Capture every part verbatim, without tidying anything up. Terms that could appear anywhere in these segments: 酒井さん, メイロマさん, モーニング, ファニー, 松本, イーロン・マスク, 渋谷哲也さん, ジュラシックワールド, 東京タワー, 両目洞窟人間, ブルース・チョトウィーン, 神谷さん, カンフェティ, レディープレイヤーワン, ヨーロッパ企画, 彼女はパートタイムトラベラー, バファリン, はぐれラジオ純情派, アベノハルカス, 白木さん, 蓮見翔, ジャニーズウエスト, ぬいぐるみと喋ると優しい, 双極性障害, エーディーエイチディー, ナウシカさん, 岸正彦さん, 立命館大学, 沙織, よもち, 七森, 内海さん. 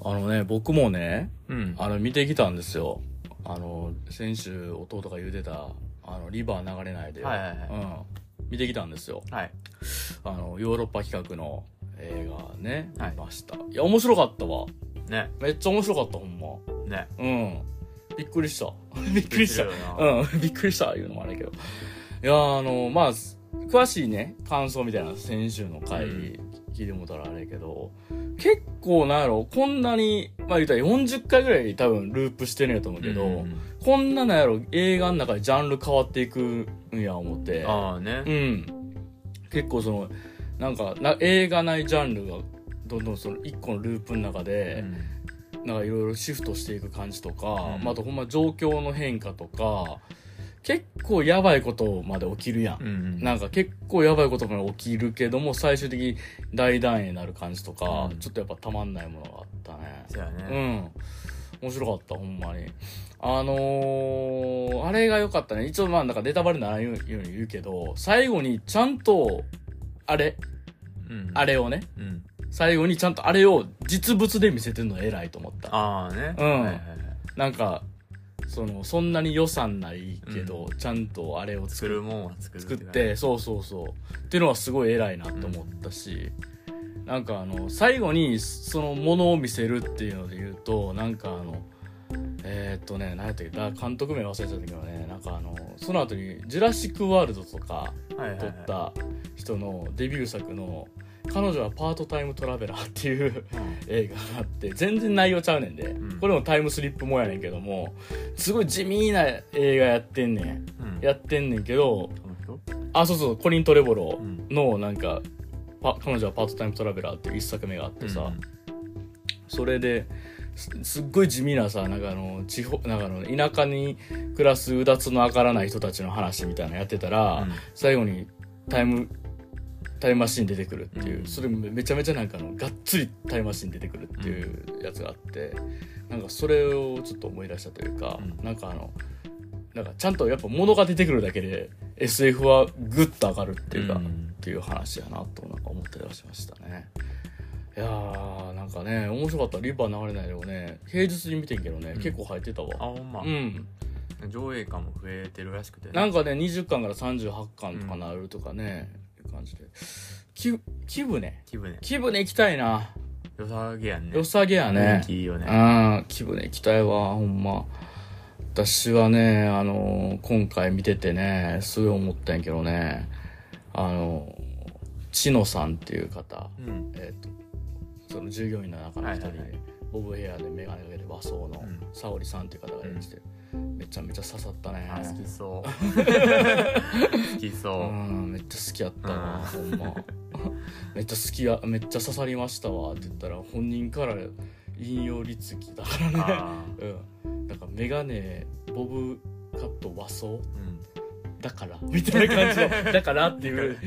あのね、僕もね、うん、あの見てきたんですよ。あの先週弟が言うてたあのリバー流れないで、はいはいはい、うん、見てきたんですよ、はい、あのヨーロッパ企画の映画ね、はい、見ました。いや面白かったわ、ね、めっちゃ面白かったほんま、ね、うん、びっくりしたびっくりしたうんびっくりしたいうのもあれやけど、いやあのまあ詳しいね感想みたいな先週の回、うん、聞いてもたらあれやけど、結構なんやろ、こんなにまあ言うたらよんじゅっかいぐらい多分ループしてんやと思うけど、うんうん、こんななんやろ映画の中でジャンル変わっていくんや思って、ああね、うん、結構そのなんかな映画ないジャンルがどんどんそのいっこのループの中で、うん、なんかいろいろシフトしていく感じとか、うん、まあ、あとほんま状況の変化とか結構やばいことまで起きるやん、うんうん、なんか結構やばいことまで起きるけども最終的に大団円になる感じとか、うん、ちょっとやっぱたまんないものがあったね。そうやね、うん、面白かったほんまに。あのー、あれが良かったね。一応まあなんかネタバレならないように言うけど、最後にちゃんとあれ、うん、あれをね、うん、最後にちゃんとあれを実物で見せてるの偉いと思った。ああね、うん、はいはいはい、なんかそのそんなに予算ないけど、うん、ちゃんとあれを 作, 作るもんは作るって、ね、作ってそうそうそうっていうのはすごい偉いなと思ったし、うん、なんかあの最後にそのものを見せるっていうので言うと、なんかあのえー、っとね何やったっけ、監督名忘れちゃったけどね、なんかあのその後にジュラシックワールドとか撮った人のデビュー作の彼女はパートタイムトラベラーっていう映画があって、全然内容ちゃうねんで、うん、これもタイムスリップもんやねんけども、すごい地味な映画やってんねん、うん、やってんねんけど、あそうそうコリン・トレボロのなんか、うん、彼女はパートタイムトラベラーっていういっさくめがあってさ、うん、それです、すっごい地味なさ、なんかあの地方なんかあの田舎に暮らすうだつの上がらない人たちの話みたいなのやってたら、うん、最後にタイムタイムマシン出てくるっていう、それめちゃめちゃなんかのがっつりタイムマシン出てくるっていうやつがあって、なんかそれをちょっと思い出したというか、なんかあのなんかちゃんとやっぱ物が出てくるだけで エスエフ はグッと上がるっていうか、っていう話やなとなんか思ったりはしましたね。いやーなんかね面白かった。リバー流れないでもね平日に見てんけどね、結構入ってたわ。あほんま、うん上映感も増えてるらしくて、なんかねにじゅっかんからさんじゅうはちかんとかなるとかね感じで、き気分ね気分ね気分ね行きたいな。良さげやね良さげやねいいよね。ああ気分ね行きたいわほんま。私はねあの今回見ててねすごい思ったんやけどね、あの知野さんっていう方、うん、えっとその従業員の中の一人、はいはいはい、ボブヘアでメガネかけて和装の沙織、うん、さんっていう方が演じてる、うんめちゃめちゃ刺さったね。好きそう好きそう、うん、めっちゃ好きやったわほんまめっちゃ好きやめっちゃ刺さりましたわって言ったら本人から引用リツキだからねうん、なんかメガネボブカット和装、うん、だからみたいな感じのだからっていう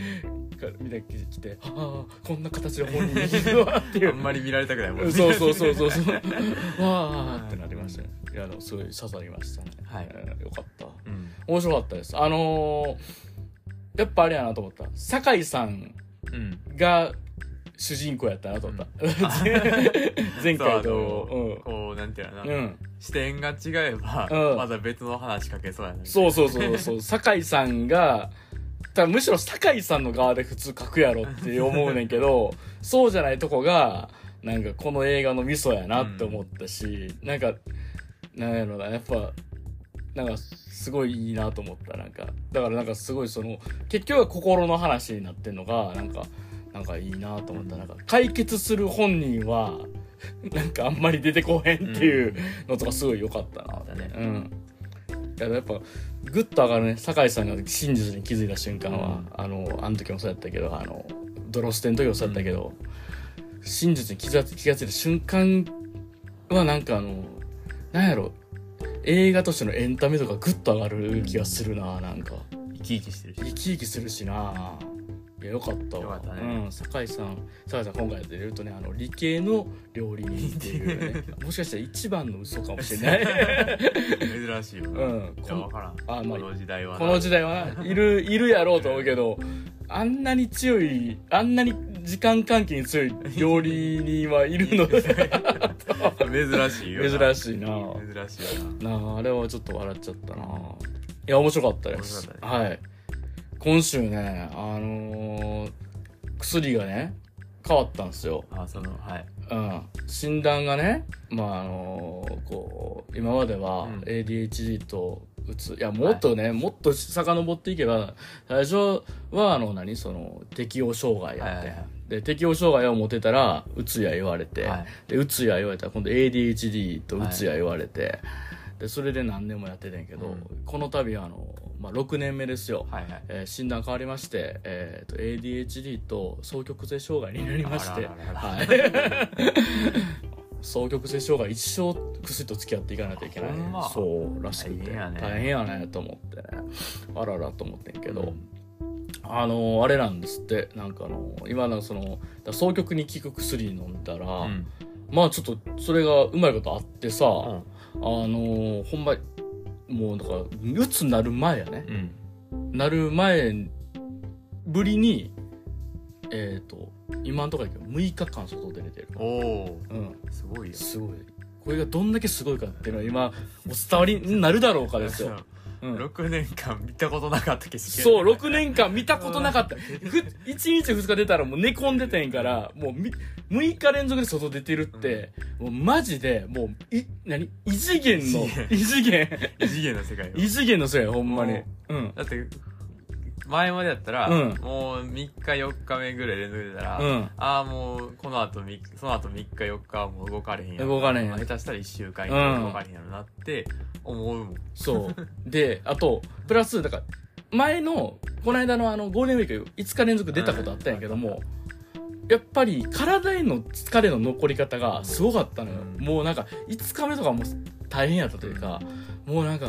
みんな来て、はあ、こんな形で本人に言うわっていうあんまり見られたくないもんねそうそうそうそうそうわーってなりましたね。いやでもすごい刺さりましたね、はい、よかった、うん、面白かったです。あのー、やっぱあれやなと思った、酒井さんが主人公やったなと思った、うん、前回とう、うん、こうなんていうのかな、うん、視点が違えば、うん、まだ別の話かけそうやな、ね、そうそうそうそう酒井さんがただむしろ酒井さんの側で普通書くやろって思うねんけどそうじゃないとこがなんかこの映画の味噌やなって思ったし、うん、なんかなんやろなやっぱなんかすごいいいなと思った。なんかだからなんかすごいその結局は心の話になってんのがなんかなんかいいなと思った、うん、なんか解決する本人はなんかあんまり出てこへんっていうのとかすごい良かったなって、ね、うんやっぱグッと上がるね。酒井さんが真実に気づいた瞬間は、うん、あのあの時もそうやったけどあのドロステの時もそうやったけど、うん、真実に気がついた瞬間はなんかあのなんやろ映画としてのエンタメとかグッと上がる気がするな、うん、なんか生き生きしてるし生き生きするしな。いやよかったわ、ねうん、酒井さん酒井さん今回でいうとねあの理系の料理人っていう、ね、もしかしたら一番の嘘かもしれない珍しいよ、ねうん、いや分からんあ、まあ、この時代はこの時代はないるいるやろうと思うけどあんなに強いあんなに時間関係に強い料理人はいるので珍しいよな。珍しいな。珍しいな。なあ、あれはちょっと笑っちゃったな。いや、面白かったです。ね、はい。今週ね、あのー、薬がね、変わったんですよ。あ、その、はい。うん。診断がね、まあ、あのー、こう、今までは エーディーエイチディー と、うんうついやもっとね、はい、もっと遡っていけば最初はあの何その適応障害やって、はい、で適応障害を持てたらうつや言われて、はい、でうつや言われたら今度 エーディーエイチディー とうつや言われて、はい、でそれで何年もやってたんやけど、うん、この度あの、まあ、ろくねんめですよ、はいはい、えー、診断変わりまして、えー、と エーディーエイチディー と双極性障害になりまして、双極性障害一生薬と付き合っていかないといけない、ま、そうらしくて大変やね、大変やねと思って、ね、あららと思ってんけど、うん、あのあれなんですって、なんかあの今のその双極に効く薬飲んだら、うん、まあちょっとそれがうまいことあってさ、うん、あのほんまもうだからうつなる前やね、うん、なる前ぶりにえっ、ー、と今のところだけどむいかかん外出れてる。おお、うん、すごいよ。すごい。これがどんだけすごいかっていうのは今お伝わりになるだろうかですよ。うん、ろくねんかん見たことなかった景色。そう、ろくねんかん見たことなかった。いちにちふつか出たらもう寝込んでてんから、もうむいか連続で外出てるって、うん、もうマジで、もう、い、何異次元の、異次元。異次元の世界よ。異次元の世界よ、ほんまに。うん。だって、前までだったら、うん、もうみっかよっかめぐらい連続でたら、うん、ああもうこの後その後みっかよっかはもう動かれへんやろ、動かれへん、下手したらいっしゅうかん以内動かれへんやろなって思うもん、うん、そうで、あとプラスだから前のこの間のあのゴールデンウィークいつか連続出たことあったんやけども、うん、やっぱり体への疲れの残り方がすごかったのよ、うん、もうなんかいつかめとかもう大変やったというか、うん、もうなんか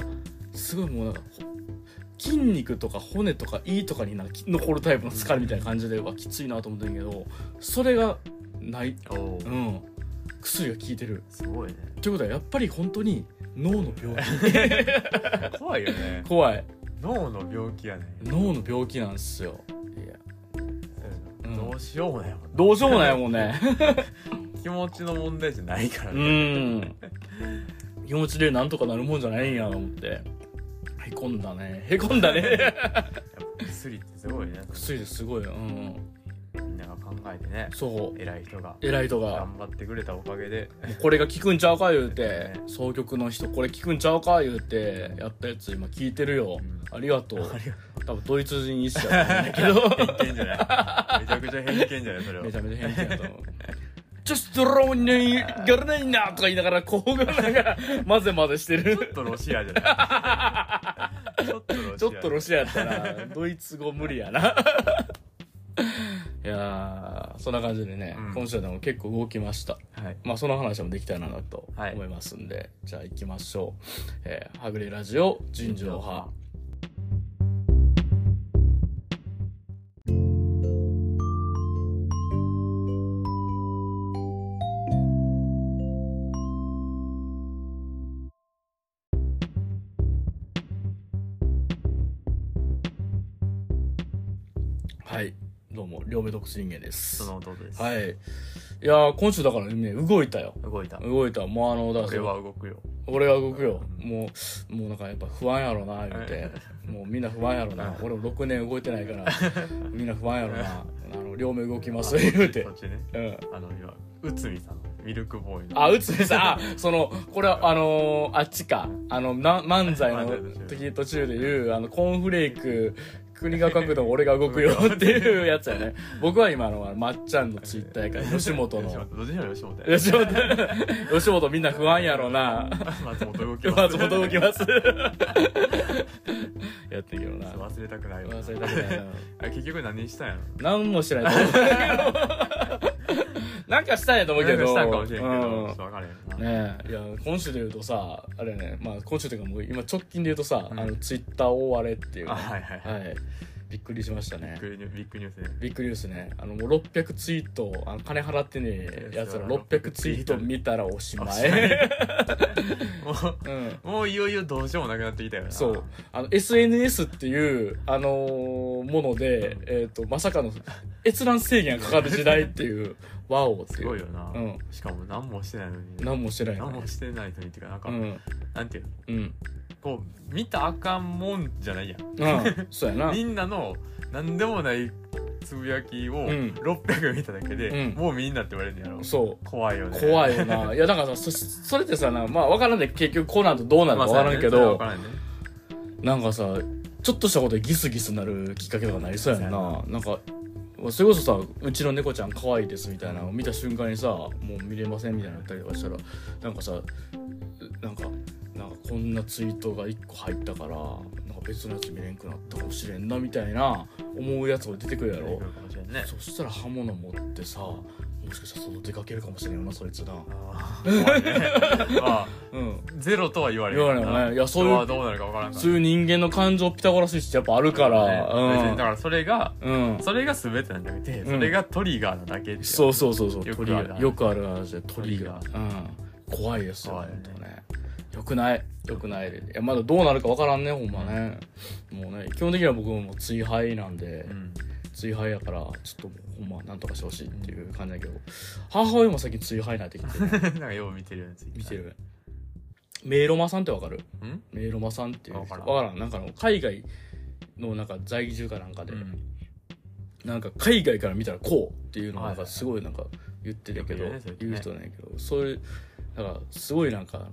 すごいもうなんか筋肉とか骨とか胃とかになんか残るタイプの疲れみたいな感じではきついなと思ってんけど、それがない、うん、薬が効いてる。すごいね。ということはやっぱり本当に脳の病気。怖いよね。怖い。脳の病気やね。脳の病気なんですよ。いや、うん、どうしようもないもんね。どうしようもないもんね。気持ちの問題じゃないからね。うん。気持ちでなんとかなるもんじゃないんやと思って。へこんだね。へこんだね。やっぱ薬ってすごいね。薬ってすごいよ。うん。みんなが考えてね。そう。偉い人が。偉い人が。頑張ってくれたおかげで。これが効くんちゃうか言うて、総局の人これ効くんちゃうか言うて、やったやつ今効いてるよ。うん、ありがとう。多分ドイツ人医師やったんだけど。偏見じゃない。めちゃくちゃ偏見じゃないそれは。めちゃめちゃ偏見だと思う。ちょっとローにやらないなとか言いながら、こうがなんか混ぜ混ぜしてる。ちょっとロシアじゃない。ちょっとロシア。ちょっとロシアやったらドイツ語無理やな。いやー、そんな感じでね、うん、今週でも結構動きました。はい、まあその話もできたらなと思いますんで、はい、じゃあ行きましょう。えー、はぐれラジオ純情派。両目独身芸です。その弟です。はい。いやー、今週だからね、動いたよ。動いた。動いた。もうあの、だから。俺は動くよ。俺は動くよ。うん、もう、もうなんかやっぱ不安やろな、言うて。もうみんな不安やろな。俺もろくねん動いてないから、みんな不安やろな。あの、両目動きます、言うて。そっちね。うん。あの、今、内海さんのミルクボーイの。あ、内海さん。あ、その、これはあのー、あっちか。あの、な漫才の時途中で言う、あの、コーンフレーク、国が書くと俺が動くよっていうやつやね。僕は今あのまっちゃんのツイッターやから吉本のどっちの吉本や。吉本吉本みんな不安やろな。松本動きます。松本動きます。やってるよな。忘れたくないわ。忘れたくないな。あ、結局何したんやろ。何もしてないと思うけど。なんかしたんやと思うけど。なんかしたんかもしれんけど、うん、ちょっと分かれへんな。ねえ、いや今週で言うとさ、あれね、まあ今週というかもう今直近で言うとさ、うん、あのツイッター大荒れっていう、ね、あ、はいはいはい。びっくりしましたね。ビッグビッグニュースね。ビッグニュースね。あのもうろっぴゃくツイート、あの金払ってねえやつらろっぴゃくツイート見たらおしまい。もう、うん、もういよいよどうしようもなくなってきたよな。そう。あの エスエヌエス っていうあのー、もので、うん、えっとまさかの閲覧制限がかかる時代っていう。ワオっていう。すごいよな。うん、しかも何もしてないのに。何もしてない、ね。何もしてないのにっていうかなんか、うん、なんていう。うん。こう見たあかんもんじゃないやん、うん、そうやなみんなの何でもないつぶやきをろっぴゃく見ただけで、うん、もうみんなって言われるんやろ。そう怖いよね。怖いよないやだから そ, それってさな、まあ、分からんで結局こうなるとどうなるか分からんけど、まあねね、なんかさちょっとしたことでギスギスなるきっかけとかなりそうやんな、うん、なんかそれこそさうちの猫ちゃん可愛いですみたいなのを見た瞬間にさもう見れませんみたいになったりとかしたらなんかさなんかなんかこんなツイートがいっこ入ったからなんか別のやつ見れんくなったかもしれんなみたいな思うやつが出てくるやろ、ね、そしたら刃物持ってさもしかしたら外出かけるかもしれんよなそいつなあ、ねまあうん、ゼロとは言われる言われない、いやそういうどうなるか分からんからそういう人間の感情ピタゴラスイッチってやっぱあるから、ねうん、だからそれが、うん、それが全てなんじゃなくて、うん、それがトリガーなだけでそうそうそうそうよくある、ね、よくある話でトリガー、うん、怖いですよねよくないよくない、いやまだどうなるか分からんねほんまね、うん、もうね基本的には僕も追敗なんで、うん、追敗やからちょっとほんまなんとかしてほしいっていう感じだけど、うん、母親も最近追敗になってきて、ね、なんかよう見てるやつ見てるメイロマさんって分かるんメイロマさんっていう分からん分からんなんかの海外のなんか在住かなんかで、うん、なんか海外から見たらこうっていうのがなんかすごいなんか言ってるけど、はいはい、言う人ないけどそういうだからすごいなんかあの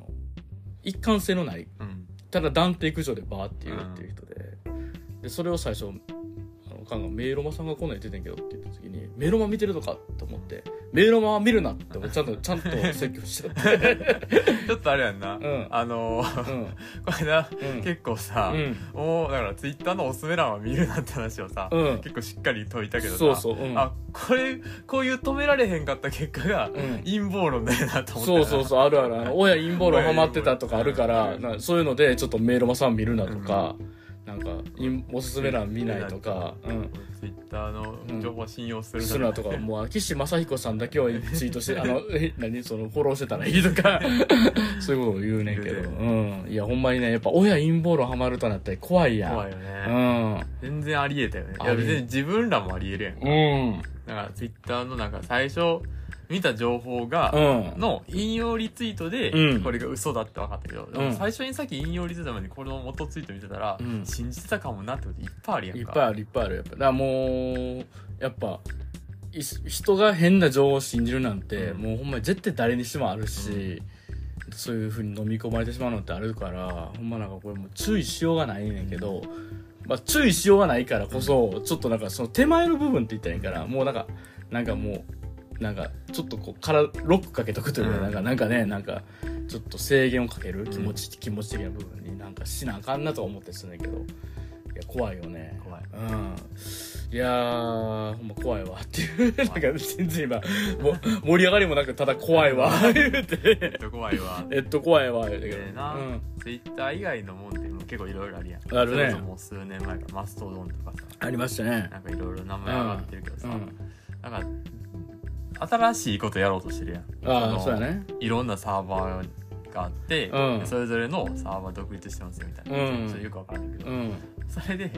一貫性のない、うん、ただ断定苦情でバーって言うっていう人 で,、うん、でそれを最初あのカンがメイロマさんがこんなに出てんけどって言った時にメイロマ見てるとかと思ってメイロマは見るなってちゃんとちゃんと説教しちゃってちょっとあれやんな、うん、あのーうん、これな、うん、結構さ、うん、おだからツイッターのおすすめ欄は見るなって話をさ、うん、結構しっかり解いたけどさそうそう、うん、あこれこういう止められへんかった結果が陰謀論だよなと思って、うん、そうそうそうあるある親陰謀論ハマってたとかあるからなそういうのでちょっとメイロマさん見るなとか、うんなんかおすすめ欄見ないとか、うん、ツイッターの情報信用するな、うん、とかもう岸正彦さんだけはツイートしてあの何そのフォローしてたらいいとかそういうことを言うねんけど、うん、いやほんまにねやっぱ親陰謀論ハマるとなって怖いやん怖いよね、うん、全然ありえたよねいや別に自分らもありえるやん、うん、だからツイッターのなんか最初見た情報が、うん、の引用リツイートで、うん、これが嘘だって分かったけど、うん、最初にさっき引用リツイートまでこれの元ツイート見てたら、うん、信じてたかもなってこといっぱいあるやんかいっぱいあるいっぱいあるやっぱだからもうやっぱ人が変な情報を信じるなんて、うん、もうほんまに絶対誰にしてもあるし、うん、そういう風に飲み込まれてしまうのってあるからほんまなんかこれもう注意しようがないねんけど、うん、まあ注意しようがないからこそ、うん、ちょっとなんかその手前の部分って言ったらいいからもうなんかなんかもうなんかちょっとこうからロックかけとくというか、うん、なんかなんかねなんかちょっと制限をかける気持ち、うん、気持ち的な部分になんかしなあかんなとは思ってするんだけどいや怖いよね怖い、うん、いやーほんま怖いわっていうなんか全然今も盛り上がりもなくただ怖いわ言うてえっと怖いわえっと怖いわ言うてえな、うん、ツイッター以外のもんって結構いろいろあるやんあるねもう数年前からマストドンとかさありましたねなんかいろいろ名前上がってるけどさ、うんうん、なんか新しいことやろうとしてるやんああそうやねいろんなサーバーがあって、うん、それぞれのサーバー独立してますみたいな、うん、それよく分からないけど、うん、それで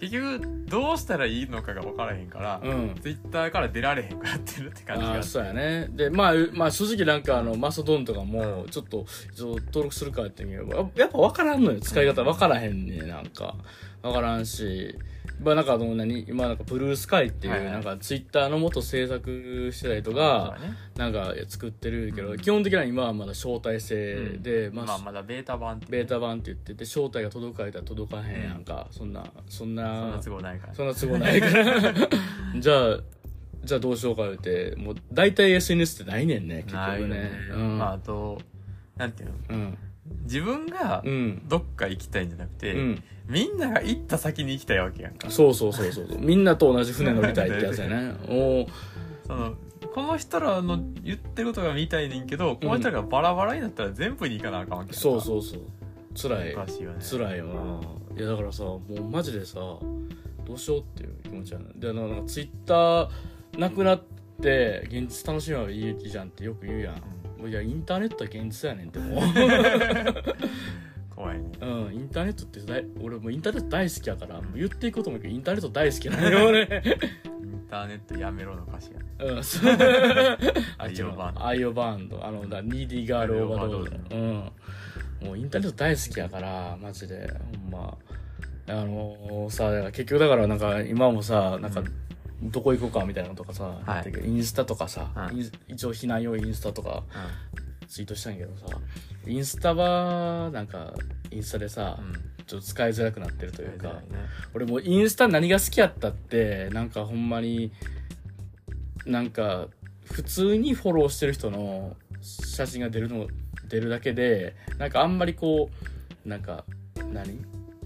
結局どうしたらいいのかが分からへんから、うん、ツイッターから出られへんくなってるって感じがあってあそうやねでまあ、まあ、正直なんかあのマストドンとかもちょっと登録するかって言うけどやっぱ分からんのよ使い方分からへんねなんか分からんしまあ、なんかあの何今なんかブルースカイっていうなんかツイッターの元制作してた人がなんか作ってるけど基本的には今はまだ招待制でまあまだベータ版ってベータ版って言ってて招待が届かれたら届かへんやんかそんなそんなそんな都合ないからそんな都合ないからじゃあじゃあどうしようか言ってもう大体 エスエヌエス ってないねんね結局ねまああとなんていうの自分がどっか行きたいんじゃなくて、うん、みんなが行った先に行きたいわけやんかそうそうそうそうみんなと同じ船乗りたいってやつやねおそのこの人らの言ってることが見たいねんけど、うん、この人らがバラバラになったら全部に行かなあかんわけやんかそうそうそう辛い辛いよね辛いよないやだからさもうマジでさどうしようっていう気持ちは、で、なんかツイッターなくなって現実楽しめばいいじゃんってよく言うやん、うん、いやインターネットは現実やねんってもう怖いね、うん、インターネットってだい俺もうインターネット大好きやから、うん、もう言っていくこともいいけどインターネット大好きなんよねインターネットやめろの歌詞やね、うん、そうアイオバンドアイオバンドあのだニーディーガールオーバードーズ、うん、もうインターネット大好きやからマジでほんまあのー、さだから結局だからなんか今もさなんかどこ行こうかみたいなのとかさ、はい、インスタとかさ、はい、一応避難用インスタとかツイートしたんやけどさ、インスタはなんかインスタでさ、うんちょっと使いづらくなってるというか、ね、俺もうインスタ何が好きやったってなんかほんまになんか普通にフォローしてる人の写真が出るの出るだけでなんかあんまりこうなんか何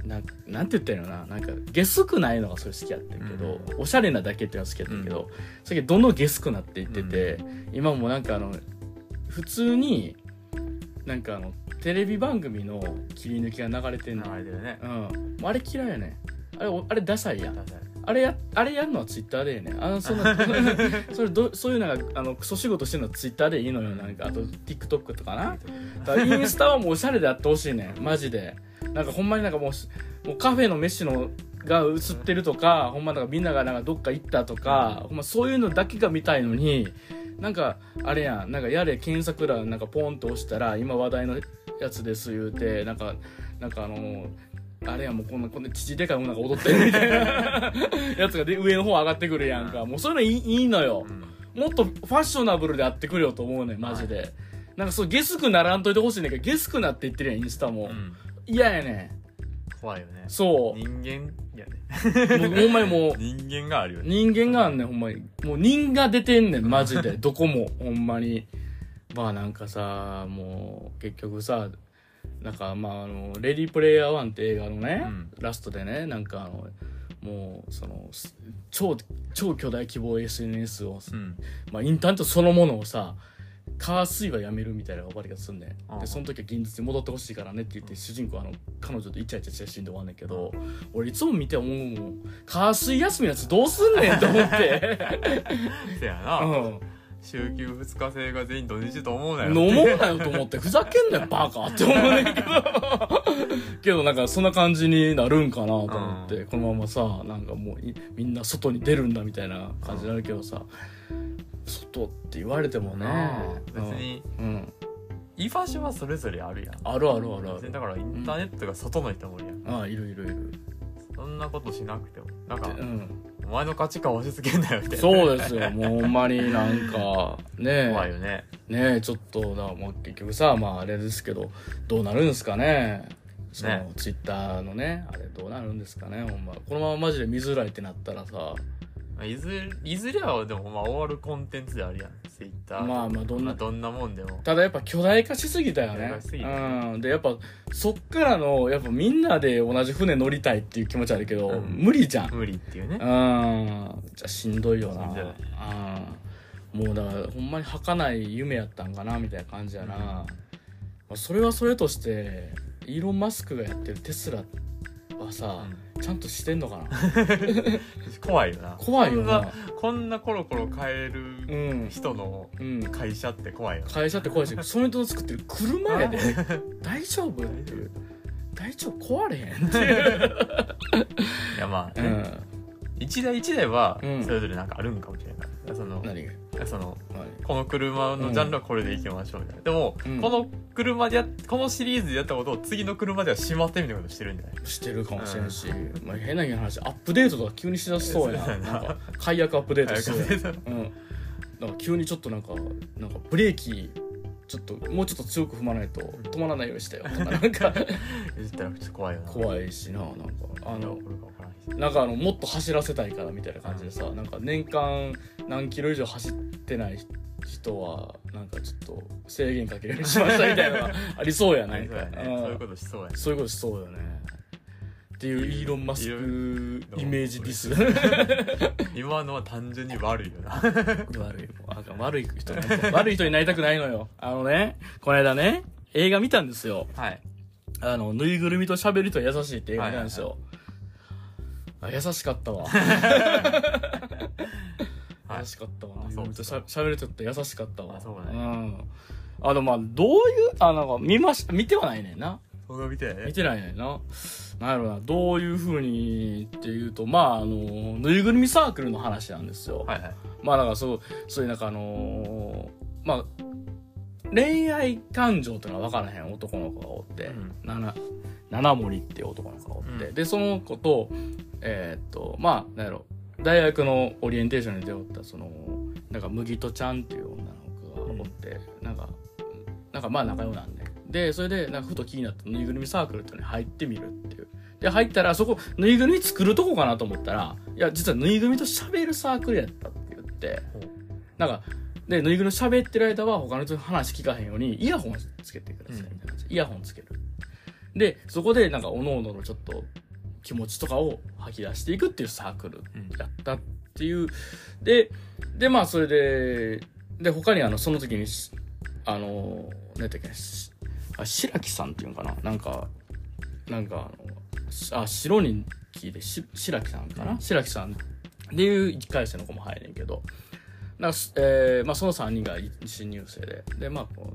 な ん, なんて言ったらいいのかな、なんかゲスくないのがそれ好きやってるけど、うん、おしゃれなだけっていうのが好きやってるけど、うん、それどんどんゲスくなっていってて、うん、今もなんかあの普通になんかあのテレビ番組の切り抜きが流れてんの流れてるね、うん、あれ嫌いやねあれあれダサいやんあれやあれやるのはツイッターでいいねあのそのそれどそういうのがあのクソ仕事してるのはツイッターでいいのよなんかあと TikTok とかなだからインスタはもうおしゃれであってほしいねマジでなんかほんまになんかもう、もうカフェの飯のが映ってるとかほんまなんかみんながなんかどっか行ったとかほんまそういうのだけが見たいのになんかあれやんなんかやれ検索欄なんかポンと押したら今話題のやつです言うてなんかなんかあのー、あれやもうこんなこんなちちでかいものが踊ってるみたいなやつがで上の方上がってくるやんか、うん、もうそういうのいい、いいのよ、うん、もっとファッショナブルであってくるよと思うねマジで、はい、なんかそうゲスくならんといてほしいねんけどゲスくなっていってるやんインスタも嫌、うん、や, やねん怖いよねそう人間やねもうほんまにもう人間があるよね人間があんねんほんまにもう人が出てんねんマジでどこもほんまにまあなんかさもう結局さなんかまああのレディープレイヤーワンって映画のね、うん、ラストでねなんかあのもうその超超巨大規模 エスエヌエス を、うん、まあインターネットそのものをさカースイはやめるみたいな終わりがすんねんでその時は現実に戻ってほしいからねって言って主人公はあの彼女とイチャイチャして死んで終わんねんけど俺いつも見て思うもんカースイ休みのやつどうすんねんと思ってせやな、うん週休ふつか制が全員土日と思うなよって思うなよと思ってふざけんなよバカって思うねんけどけどなんかそんな感じになるんかなと思って、うん、このままさなんかもうみんな外に出るんだみたいな感じになるけどさ、うん、外って言われてもね、うん、別に、うん、居場所はそれぞれあるやんあるあるあるあるだからインターネットが外の人もいるやん、うん、ああいるいるいるそんなことしなくてもなんか、うんお前の価値観押し付けんなよみたいなそうですよもうほんまになんかねえ怖いよねねえちょっとだもう結局さまああれですけどどうなるんですかねそのねツイッターのねあれどうなるんですかねほんまこのままマジで見づらいってなったらさいずれいずれはでもまあ終わるコンテンツであるやんツイッターまあまあどんなどんなもんでもただやっぱ巨大化しすぎたよねうんでやっぱそっからのやっぱみんなで同じ船乗りたいっていう気持ちあるけど、うん、無理じゃん無理っていうねうんじゃあしんどいよなうんもうだからほんまに儚い夢やったんかなみたいな感じやな、うんまあ、それはそれとしてイーロン・マスクがやってるテスラはさ、うん、ちゃんとしてんのかな怖いよな怖いよなこんなコロコロ変える人の会社って怖いよ、うんうん、会社って怖いしその人の作ってる車やで大丈夫っていう大丈夫壊れへんっていういやまあ、ねうん、一台一台はそれぞれなんかあるんかもしれない、うん、その何がそのこの車のジャンルはこれでいきましょうみたいな、うん、でも、うん、この車でやこのシリーズでやったことを次の車ではしまってみたいなことしてるんじゃないしてるかもしれんし、うんまあ、変な話アップデートとか急にしだしそうやななんか解約アップデートしそうやな、うん、なんか急にちょっとなんかなんかブレーキちょっともうちょっと強く踏まないと止まらないようにしたよとかなんか言ったら普通怖いよな怖いしななんかあのなんかあのもっと走らせたいからみたいな感じでさ、うん、なんか年間何キロ以上走ってない人はなんかちょっと制限かけるようにしましたみたいなのがありそうやねそういうことしそうやねそういうことしそうよねっていうイーロン・マスクイメージディス今のは単純に悪いよな悪いあ悪い人悪い人になりたくないのよあのねこの間ね映画見たんですよはいあのぬいぐるみと喋ると優しいって映画なんですよ、はいはいはいあ優しかったわ優しかったわ、ね、喋れちゃって優しかったわ。あ、そうだね。うん。あのまあどういうあなんか見まし見てはないねんな。それは見てないね。見てないねんな。なんやろうな、どういう風にっていうと、まああのぬいぐるみサークルの話なんですよ。はいはい。まあなんかそうそういうなんかあのー、まあ恋愛感情ってのは分からへん男の子がおって、うん、七七森っていう男の子がおって、うん、でその子とえー、っとまあなんやろう。大学のオリエンテーションに出会ったそのなんか麦とちゃんっていう女の子がおって、うん、なんかなんかまあ仲良くなんで、でそれでなんかふと気になったぬいぐるみサークルっていうのに入ってみるっていう、で入ったらそこぬいぐるみ作るとこかなと思ったら、いや実はぬいぐるみと喋るサークルやったって言って、うん、なんかでぬいぐるみ喋ってる間は他の人の話聞かへんようにイヤホンつけてくださいみたいな、うん、イヤホンつける、でそこでなんかおのおののちょっと気持ちとかを吐き出していくっていうサークルだったっていう、うん、ででまあそれでで他にあのその時にあの何て言うか白木さんっていうんかな、なんかなんかあのあ白人気でし白木さんかな、うん、白木さんっていういっかい生の子も入れんけど、なんか、えーまあ、そのさんにんが新入生ででまあこう。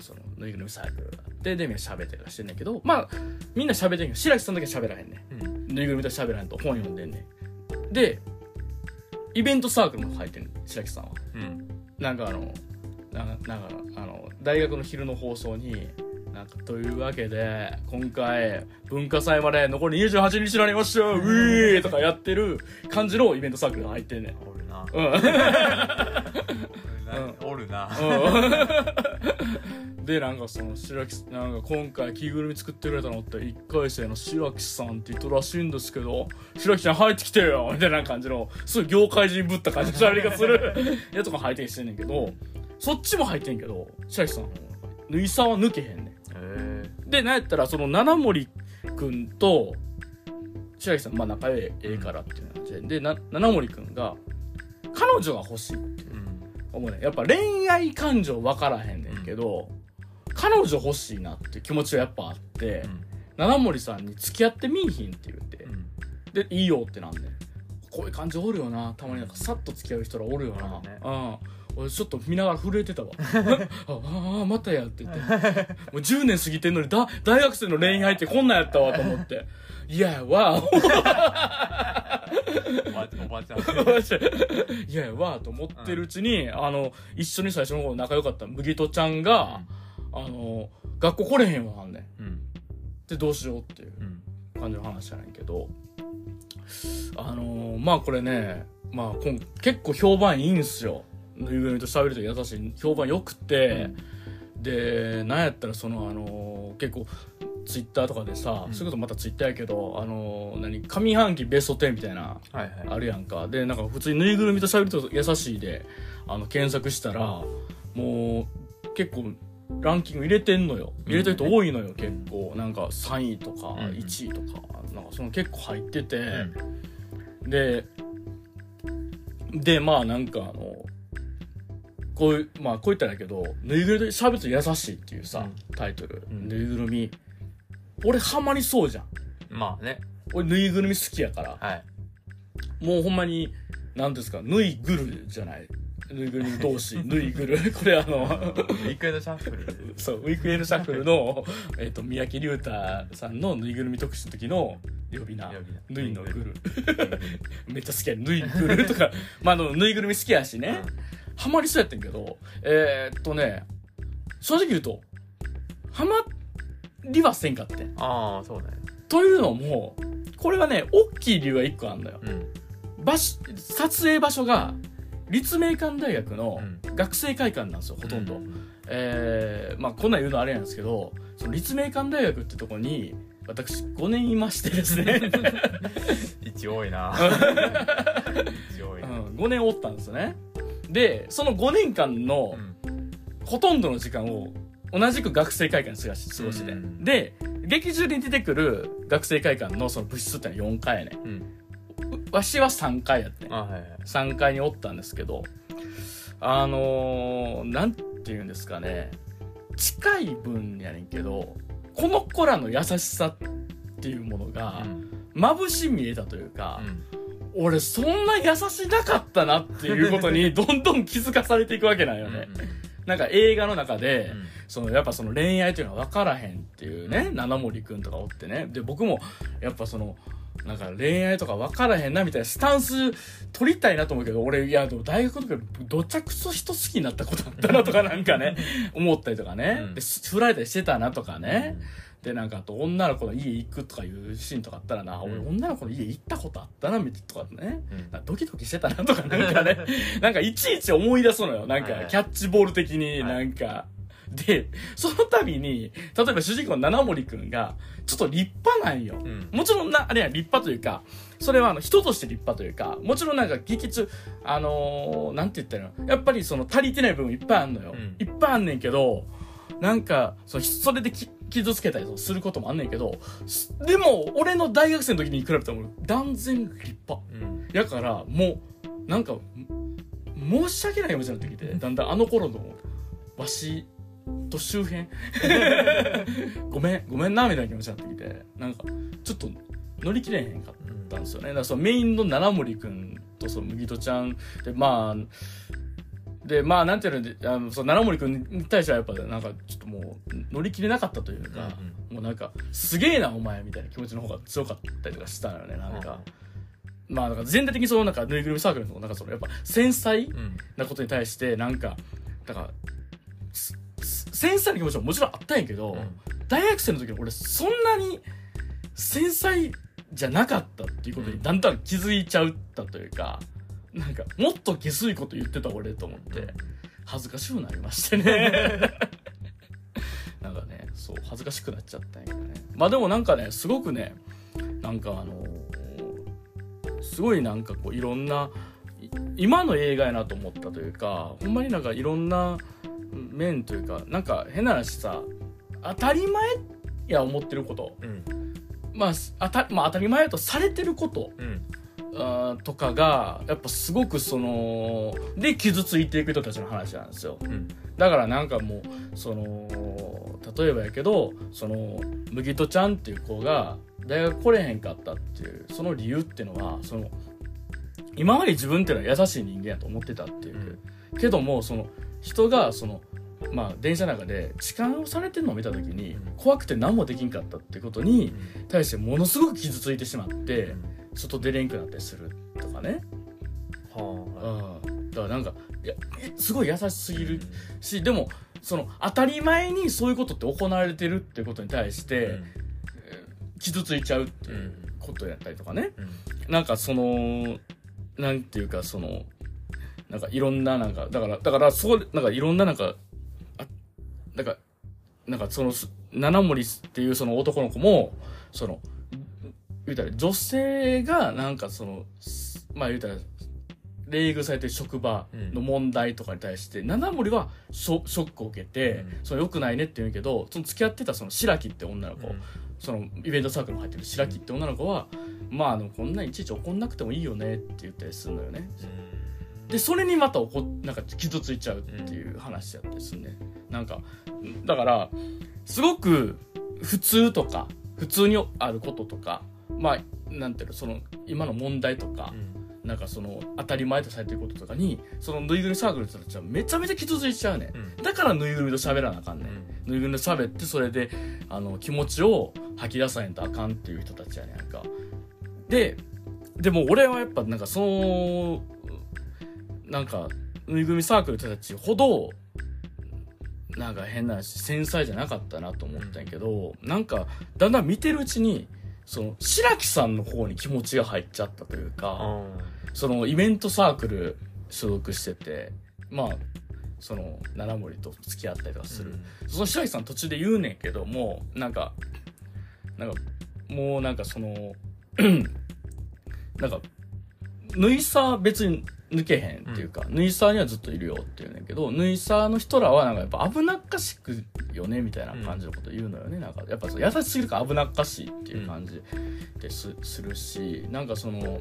そのぬいぐるみサークルがあってでみんな喋ってるかしてんねんけど、まあみんな喋ってんけど白木さんだけ喋らへんね、うん、ぬいぐるみと喋らへんと本読んでんねん、でイベントサークルも入ってんねん白木さんは、うん、なんかあのななんかあの大学の昼の放送になんかというわけで今回文化祭まで残りにじゅうはちにちになりました、うん、ウィーとかやってる感じのイベントサークルが入ってんねん。おるな、うん、おるな、うん、でなんかその白木なんか今回着ぐるみ作ってくれたのっていっかい生の白木さんって人らしいんですけど白木ちゃん入ってきてよみたいな感じのすごい業界人ぶった感じの喋りがするやつが入ってきてんねんけど、そっちも入ってんけど白木さんぬいさんは抜けへんねん。へー。でなんやったらその七森くんと白木さんまあ仲ええからっていう感じで、な七森くんが彼女が欲しいっていう思うね、やっぱ恋愛感情分からへんねんけど、うん、彼女欲しいなっていう気持ちはやっぱあって、うん、七森さんに付き合ってみいひんって言って、うん、でいいよってなんねん。こういう感じおるよな、たまになんかさっと付き合う人らおるよな、うん、俺ちょっと見ながら震えてたわああまたやって言ってもうじゅうねん過ぎてんのにだ大学生の恋愛ってこんなんやったわと思っていやわおばあちゃんおばあちゃんいやわと思ってるうちに、うん、あの一緒に最初の頃仲良かった麦とちゃんが、うん、あの学校来れへんわはんね、うんでどうしようっていう感じの話じゃないけど、あのー、まあこれね、まあ、今結構評判いいんすよ。ぬいぐるみと喋ると優しい評判良くて、うん、でなんやったらその、あのー、結構ツイッターとかでさ、うん、そういうことまたツイッターやけど、あのー、何上半期ベストじゅうみたいな、はいはい、あるやんか。でなんか普通にぬいぐるみと喋ると優しいであの検索したらもう結構ランキング入れてんのよ。入れてる人多いのよ、うん、結構なんかさんいとかいちいとか、うん、なんかその結構入ってて、うん、ででまあなんかあのこういうまあこう言ったらやけどぬいぐるみでしゃべると優しいっていうさ、うん、タイトル、うん、ぬいぐるみ俺ハマりそうじゃん。まあね、俺ぬいぐるみ好きやから、はい、もうほんまに何ですかぬいぐるじゃない。ぬいぐるみ同士ぬいぐるこれあのウィークエンドシャッフルそうウィークエンドシャッフルのえっと三宅龍太さんのぬいぐるみ特集の時の呼び名ぬいのぐるめっちゃ好きやぬいぐるとかまああのぬいぐるみ好きやしね、うん、ハマりそうやってんけどえー、っとね正直言うとハマりはせんかってああそうねというのもこれはね大きい理由がいっこあんだよ、うん、場所撮影場所が立命館大学の学生会館なんですよ、うん、ほとんど、うんえー、まあこんなん言うのあれなんですけどその立命館大学ってとこに私ごねんいましてですね一応多いな一応多いな、うん、ごねんおったんですよね。でそのごねんかんのほとんどの時間を同じく学生会館で過ごして、うん、で劇中に出てくる学生会館のその部室ってのはよんかいやね、うんわしはさんかいやって、ねあはいはい、さんかいにおったんですけどあのー、なんて言うんですかね近い分やねんけどこの子らの優しさっていうものが、うん、眩しみえたというか、うん、俺そんな優しなかったなっていうことにどんどん気づかされていくわけなんよね。うんうん、なんか映画の中で、うん、そのやっぱその恋愛というのは分からへんっていうね、七森くんとかおってね、で僕もやっぱそのなんか恋愛とか分からへんなみたいなスタンス取りたいなと思うけど、俺いやでも大学とかどちゃくそ人好きになったことあったなとかなんかね思ったりとかね、うん、で振られたりしてたなとかね、うん、でなんかあと女の子の家行くとかいうシーンとかあったらな、うん、俺女の子の家行ったことあったなみたいなとかね、うん、なんかドキドキしてたなとかなんかねなんかいちいち思い出すのよ、なんかキャッチボール的になんか、はいはい、でその度に例えば主人公の七森くんがちょっと立派なんよ、うん、もちろんなあれは立派というかそれはあの人として立派というか、もちろんなんか劇中あのー、なんて言ったらいいの、やっぱりその足りてない部分いっぱいあんのよ、うん、いっぱいあんねんけどなんかそのそれでき傷つけたりすることもあんねんけど、でも俺の大学生の時に比べたらもう断然立派、うん、やからもうなんか申し訳ないよみたいになってきて、だんだんあの頃のわしと周辺ごめんごめんなみたいな気持ちになってきて、なんかちょっと乗り切れへんかったんですよね。だからそのメインの七森くんとその麦戸ちゃんで、まあでまあなんていうの、あのその七森くんに対してはやっぱなんかちょっともう乗り切れなかったというか、うんうん、もうなんかすげえなお前みたいな気持ちの方が強かったりとかしたのね、なんか。うんまあ、なんか全体的にそのなんかぬいぐるみサークルのなんかそのやっぱ繊細なことに対してなんかだから。繊細な気持ちももちろんあったんやけど、うん、大学生の時は俺そんなに繊細じゃなかったっていうことにだんだん気づいちゃったというか、なんかもっと下水こと言ってた俺と思って恥ずかしくなりましてねなんかねそう恥ずかしくなっちゃったんやけどね、まあでもなんかねすごくねなんかあのー、すごいなんかこういろんな今の映画やなと思ったというか、ほんまになんかいろんな面というか、なんか変な話さ当たり前や思ってること、うんまあ、あたまあ当たり前とされてること、うん、あとかがやっぱすごくそので傷ついていく人たちの話なんですよ、うん、だからなんかもうその例えばやけどその麦戸ちゃんっていう子が大学来れへんかったっていうその理由っていうのはその今まで自分っていうのは優しい人間やと思ってたっていう、うん、けどもその人がその、まあ、電車の中で痴漢をされてるのを見た時に怖くて何もできんかったってことに対してものすごく傷ついてしまって外出れんくなったりするとかね、はあ、だからなんかいやすごい優しすぎるし、うん、でもその当たり前にそういうことって行われてるってことに対して、うん、傷ついちゃうっていうことやったりとかね、うん、なんかそのなんていうかそのなんかいろんななんかだからだからそうなんかいろんななんかあなんかなんかその七森っていうその男の子もその言うたら女性がなんかそのまあ言うたら冷遇されてる職場の問題とかに対して、うん、七森はショ、ショックを受けて、うん、その良くないねって言うけどその付き合ってたその白木って女の子、うん、そのイベントサークルも入ってる白木って女の子は、うん、まああのこんないちいち怒んなくてもいいよねって言ったりするのよね。うんでそれにまた怒なんか傷ついちゃうっていう話やったですね、うん、なんかだからすごく普通とか普通にあることとかまあなんていうのその今の問題とか、うん、なんかその当たり前とされてることとかにそのぬいぐるみサークルの人たちはめちゃめちゃ傷ついちゃうね、うん、だからぬいぐるみと喋らなあかんね、うん、ぬいぐるみと喋ってそれであの気持ちを吐き出さへんとあかんっていう人たちやねなんかででも俺はやっぱなんかそのなんかぬいぐるみサークルたちほどなんか変な繊細じゃなかったなと思ったんやけど、なんかだんだん見てるうちにその白木さんの方に気持ちが入っちゃったというか、そのイベントサークル所属しててまあその七森と付き合ったりとかする、その白木さん途中で言うねんけどもなんかなんかもうなんかそのなんかぬいさ別に抜けへんっていうか、うん、ヌイサーにはずっといるよって言うねんけど、ヌイサーの人らはなんかやっぱ危なっかしくよねみたいな感じのこと言うのよね、うん、なんかやっぱそう優しすぎるから危なっかしいっていう感じで す,、うん、するし、なんかその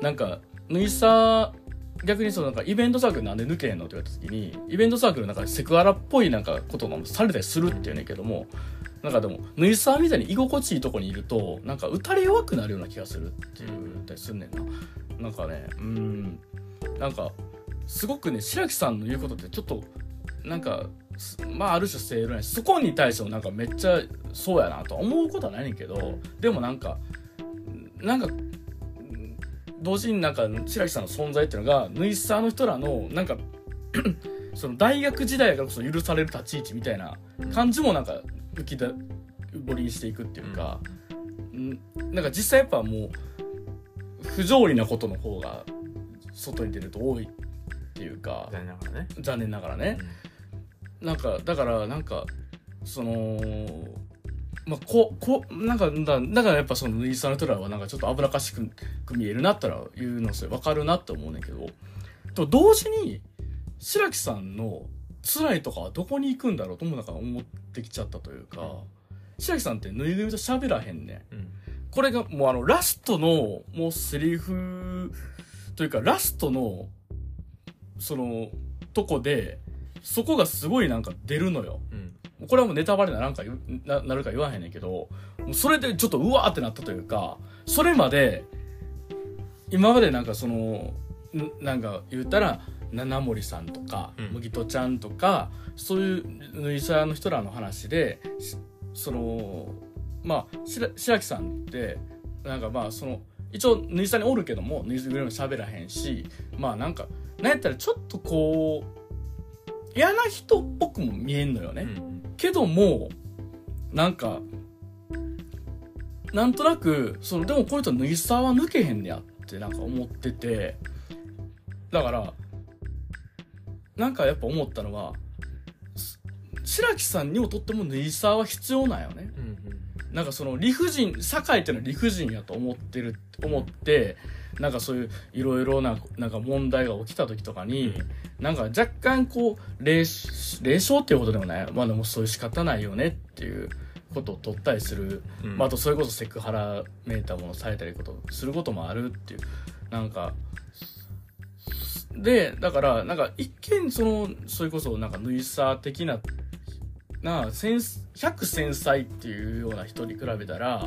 なんかヌイサー逆にそのなんかイベントサークルなんで抜けへんのって言われた時にイベントサークルなんかセクハラっぽいなんかこともされたりするって言うねんけども、なんかでもヌイサーみたいに居心地いいとこにいるとなんか打たれ弱くなるような気がするっていうたりすんねんな。なんかね、うーん、なんかすごくね、白木さんの言うことってちょっとなんかまあある種正論やし、そこに対してもなんかめっちゃそうやなと思うことはないねんけど、でもなんかなんか同時になんか白木さんの存在っていうのがヌイサーの人らのなんかその大学時代からこそ許される立ち位置みたいな感じもなんか浮き彫りにしていくっていうか、うん、なんか実際やっぱもう不条理なことの方が外に出ると多いっていうか、残念ながらね、残念ながらね、うん、なんかだからなんかそのまあここなんかだからやっぱそのヌイサーの人らはなんかちょっと危なっかしく見えるなったらいうのそれ分かるなって思うねんけど、と同時に白木さんの辛いとかはどこに行くんだろうともなんか思ってきちゃったというか、うん、白木さんってぬいぐるみと喋らへんね、うん、これがもうあのラストのもうセリフというかラストのそのとこでそこがすごいなんか出るのよ、うん、これはもうネタバレななんか な, なるか言わへんねんけど、もうそれでちょっとうわーってなったというか、それまで今までなんかそのなんか言ったら七森さんとか麦とちゃんとか、うん、そういうヌイサーの人らの話でそのまあ白木さんってなんかまあその一応ヌイサーにおるけどもヌイサーぐらいも喋らへんし、まあなんかなんやったらちょっとこう嫌な人っぽくも見えんのよね、うん、けどもなんかなんとなくそのでもこの人ヌイサーは抜けへんねやってなんか思ってて、だからなんかやっぱ思ったのは白木さんにもとってもヌイサーは必要なんよね、うんうん、なんかその理不尽、堺っていうのは理不尽やと思ってる思ってなんかそういういろいろななんか問題が起きた時とかに、うん、なんか若干こう冷笑っていうことでもない、まあでもそういう仕方ないよねっていうことを取ったりする、うんまあ、あとそれこそセクハラめいたものをされたりことすることもあるっていう、なんかでだからなんか一見そのそれこそなんかヌイサー的ななひゃく繊細っていうような人に比べたら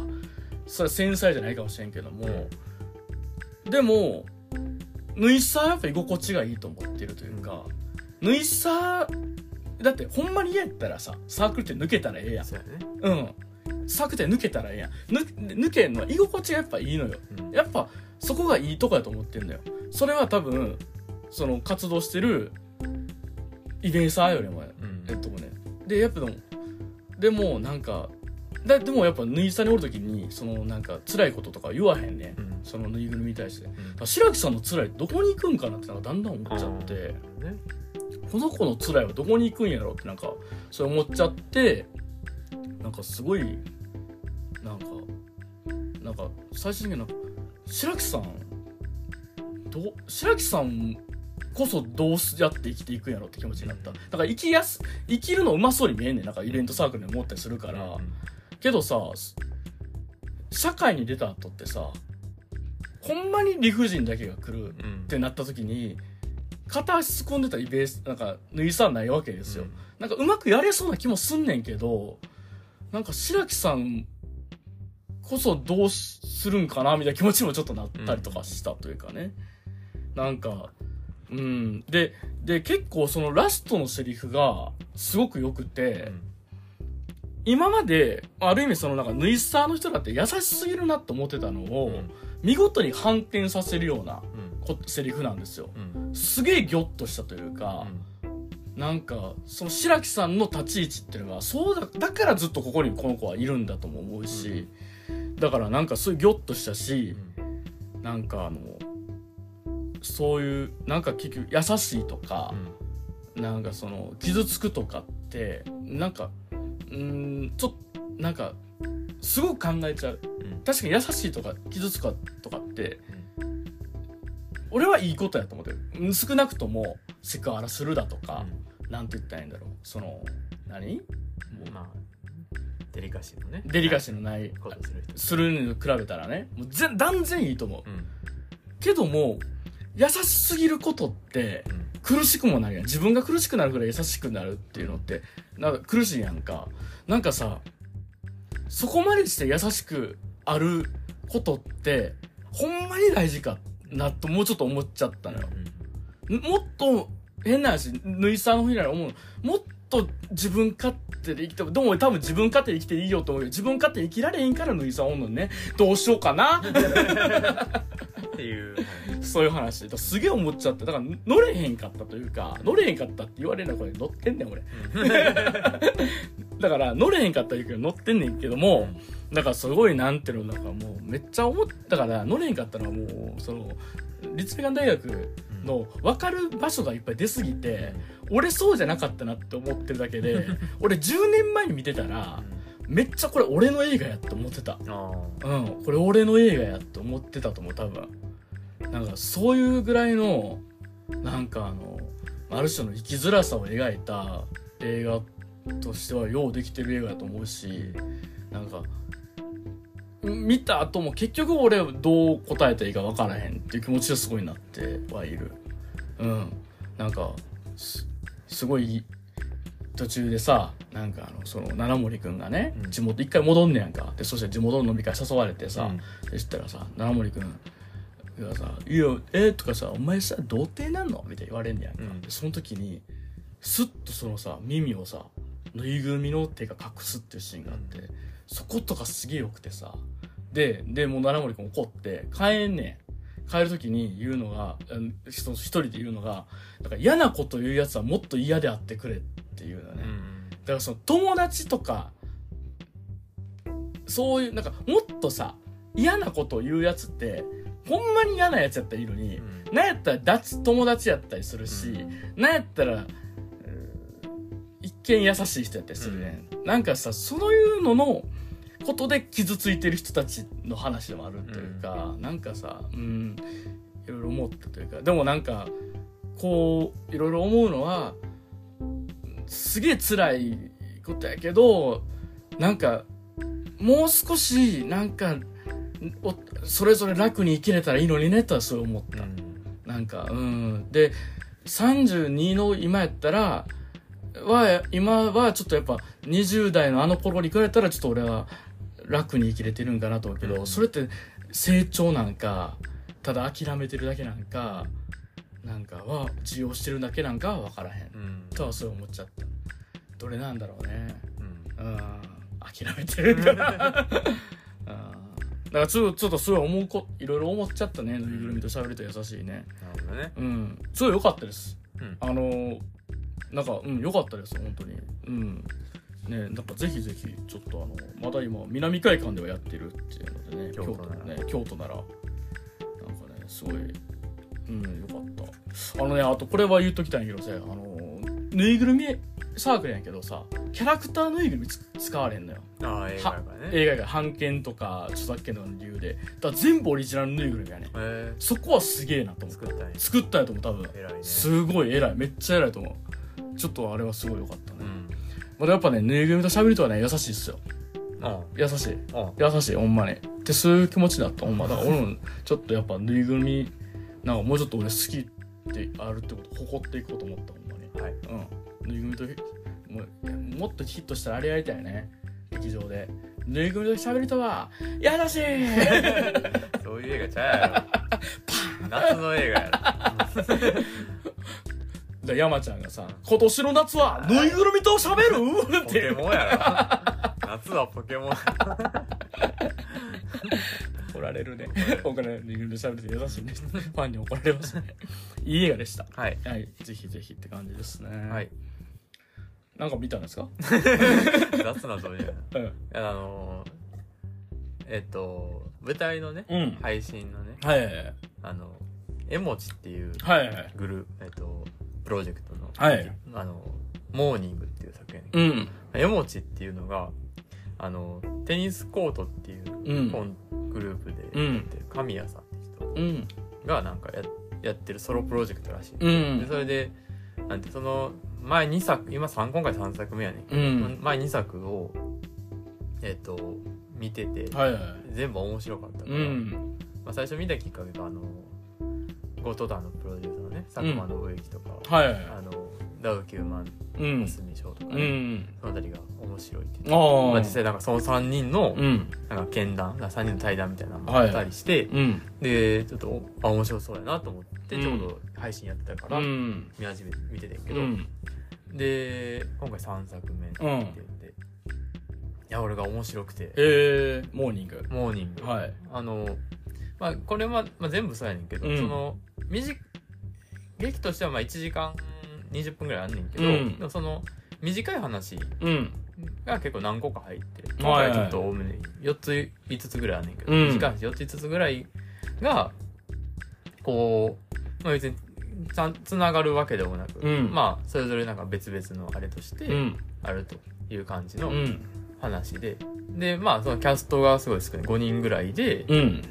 それは繊細じゃないかもしれんけども、でもヌイサーはやっぱ居心地がいいと思ってるというか、うん、ヌイサーだってほんまに嫌やったらさサークルって抜けたらええやん、そうやね、うん、サークルって抜けたらええやん、抜、抜けんのは居心地がやっぱいいのよ、うん、やっぱそこがいいとこだと思ってるんだよ。それは多分その活動してるイベンサーよりも、うん、えっとねでやっぱでもでもなんかだでもやっぱヌイサーにおるときにそのなんか辛いこととか言わへんね、うん、そのぬいぐるみに対して、うん、白木さんの辛いどこに行くんかなってなんかだんだん思っちゃって、ね、この子の辛いはどこに行くんやろってなんかそれ思っちゃって、なんかすごいなんかなんか最終的になんか白木さんど白木さんこそどうやって生きていくんやろって気持ちになった。だから生きやす生きるのうまそうに見えんねん、なんかイベントサークルに思ったりするから、うん、けどさ社会に出た後ってさほんまに理不尽だけが来るってなった時に、うん、片足突っ込んでたイベースなんかヌイサーないわけですよ、うん、なんかうまくやれそうな気もすんねんけど、なんか白木さんこそどうするんかなみたいな気持ちもちょっとなったりとかしたというかね、うん、なんかうん、で, で結構そのラストのセリフがすごくよくて、うん、今まである意味そのなんかヌイサーの人だって優しすぎるなと思ってたのを、うん、見事に反転させるようなこ、うん、セリフなんですよ、うん、すげえギョッとしたというか、うん、なんかその白木さんの立ち位置っていうのがそう だ, だからずっとここにこの子はいるんだとも思うし、うん、だからなんかすごいギョッとしたし、うん、なんかあのそういうなんか結局優しいとか、うん、なんかその傷つくとかってなんかうーんちょっとなんかすごく考えちゃう、うん、確かに優しいとか傷つくとかって、うん、俺はいいことやと思ってる。少なくともセクハラするだとか、うん、なんて言ったらいいんだろう、その何、まあ、デリカシーのねデリカシーのないことする人するに比べたらねもう全断然いいと思う、うん、けども優しすぎることって苦しくもなるやん、自分が苦しくなるぐらい優しくなるっていうのってなんか苦しいやんか。なんかさそこまでして優しくあることってほんまに大事かなともうちょっと思っちゃったのよ、うんうん、もっと変な話ぬいさんの日なら思うもっと自分勝手で生きてもでも多分自分勝手で生きていいよと思うけど自分勝手で生きられへんからぬいさんおんのねどうしようかなっていうそういう話すげえ思っちゃってだから乗れへんかったというか乗れへんかったって言われるのこれ乗ってんねん俺、うん、だから乗れへんかった言うけど乗ってんねんけども、うん、だからすごいなんていうのなんかもうめっちゃ思ったから乗れへんかったのはもうその立命館大学の分かる場所がいっぱい出すぎて、うん、俺そうじゃなかったなって思ってるだけで俺じゅうねんまえに見てたら、うんめっちゃこれ俺の映画やって思ってたあ、うん、これ俺の映画やって思ってたと思う多分なんかそういうぐらいのなんかあのある種の生きづらさを描いた映画としてはようできてる映画だと思うしなんか見た後も結局俺どう答えたらいいか分からへんっていう気持ちがすごいなってはいるうんなんか す, すごい途中でさなんかあのその七森くんがね、うん、地元一回戻んねやんかでそして地元の飲み会誘われてさ、うん、でしたらさ七森くんがさ「いやえー、とかさ「お前さ童貞なんの?」みたいに言われんねやんか、うん、でその時にスッとそのさ耳をさぬいぐるみの手が隠すっていうシーンがあって、うん、そことかすげえよくてさででもう七森くん怒って帰んねん帰る時に言うのが一人で言うのがだから嫌なこと言うやつはもっと嫌であってくれっていうのね、うん、だからその友達とかそういうなんかもっとさ嫌なことを言うやつってほんまに嫌なやつやったらいいのに、うん、なんやったら脱友達やったりするし、うん、なんやったら一見優しい人やったりするね、うん、なんかさそういうののことで傷ついてる人たちの話でもあるというか、うん、なんかさ、うん、いろいろ思ったというかでもなんかこういろいろ思うのはすげえ辛いことやけどなんかもう少しなんかそれぞれ楽に生きれたらいいのにねとはそう思った、うん、なんかうんでさんじゅうにの今やったらは今はちょっとやっぱにじゅう代のあの頃に比べたらちょっと俺は楽に生きれてるんかなと思うけど、うん、それって成長なんかただ諦めてるだけなんかなんかは自由してるだけなんかは分からへん、うん、とはそう思っちゃったどれなんだろうね、うんうん、諦めてるから、うん、だからちょっとすごい思うこいろいろ思っちゃったねぬいぐるみと喋ると優しいねなるほどねうんすごい良かったです、うん、あのなんかうん良かったです本当にうんねなんかぜひぜひちょっとあのまだ今南会館ではやってるっていうのでね京都ならね京都ならなんかねすごいうん良かったあのねあとこれは言っときたいんやけどさあのぬいぐるみサークルやけどさキャラクターぬいぐるみ使われんのよあ映画がね映画が版権とか著作権とかの理由でだから全部オリジナルのぬいぐるみやねそこはすげえなと思う作ったんや作ったんやと思う多分偉いねすごい偉いめっちゃ偉いと思うちょっとあれはすごい良かったね、うん、まだやっぱねぬいぐるみと喋るとはね優しいっすよああ優しいああ優しいほんまにってそういう気持ちだったほんまだから俺もちょっとやっぱぬいぐるみなんかもうちょっと俺好きってあるってこと誇っていこうと思ったほんまに、はいうん、ぬいぐるみと も, もっとヒットしたらあれやりたいね劇場でぬいぐるみと喋るとは優しいそういう映画ちゃうやろ夏の映画やろ山ちゃんがさ今年の夏はぬいぐるみと喋るってポケモンやろ夏はポケモン怒られるね怒られるぬいぐるみと喋ると優しいんですファンに怒られますねいい映画でしたはい、はい、ぜひぜひって感じですねはいなんか見たんですか雑なとみたいな、うん、あのえっと舞台のね、うん、配信のねはいはいはいあの絵文字っていうグループ、はいはい、えっとプロジェクトの、はい、あのモーニングっていう作品、ねうん、よもちっていうのがあのテニスコートっていう、うん、グループでやってる神谷さんって人がなんか や, やってるソロプロジェクトらしい、うん、でそれでなんてその前にさく今さん今回さんさくめやね、うん、前にさくをえっ、ー、と見てて、はいはい、全部面白かったから、うんまあ、最初見たきっかけがあのゴトダのプロデューサーのね佐久間信之とか、うんはいはい、あのダウきゅうまん蓮見翔とかね、うん、そのあたりが面白いって言って、まあ、実際なんかそのさんにんのなんか見談、うん、さんにんの対談みたいなのもあったりして、はいうん、でちょっとあ面白そうやなと思ってちょうど配信やってたから見始め、うん、見ててんけど、うん、で今回さんさくめって言って、うん、いや俺が面白くて、えー、モーニングモーニング、はい、あのまあこれは、まあ、全部そうやねんけど、うん、その短劇としてはまあいちじかんにじゅっぷんぐらいあんねんけど、うん、でもその短い話が結構何個か入ってる、うん、今回ちょっと多めによっついつつぐらいあんねんけど、うん、短い話よっついつつぐらいがこう、まあ、別につながるわけでもなく、うん、まあそれぞれなんか別々のあれとしてあるという感じの話で、うん、でまあそのキャストがすごい少ないごにんぐらいで、うん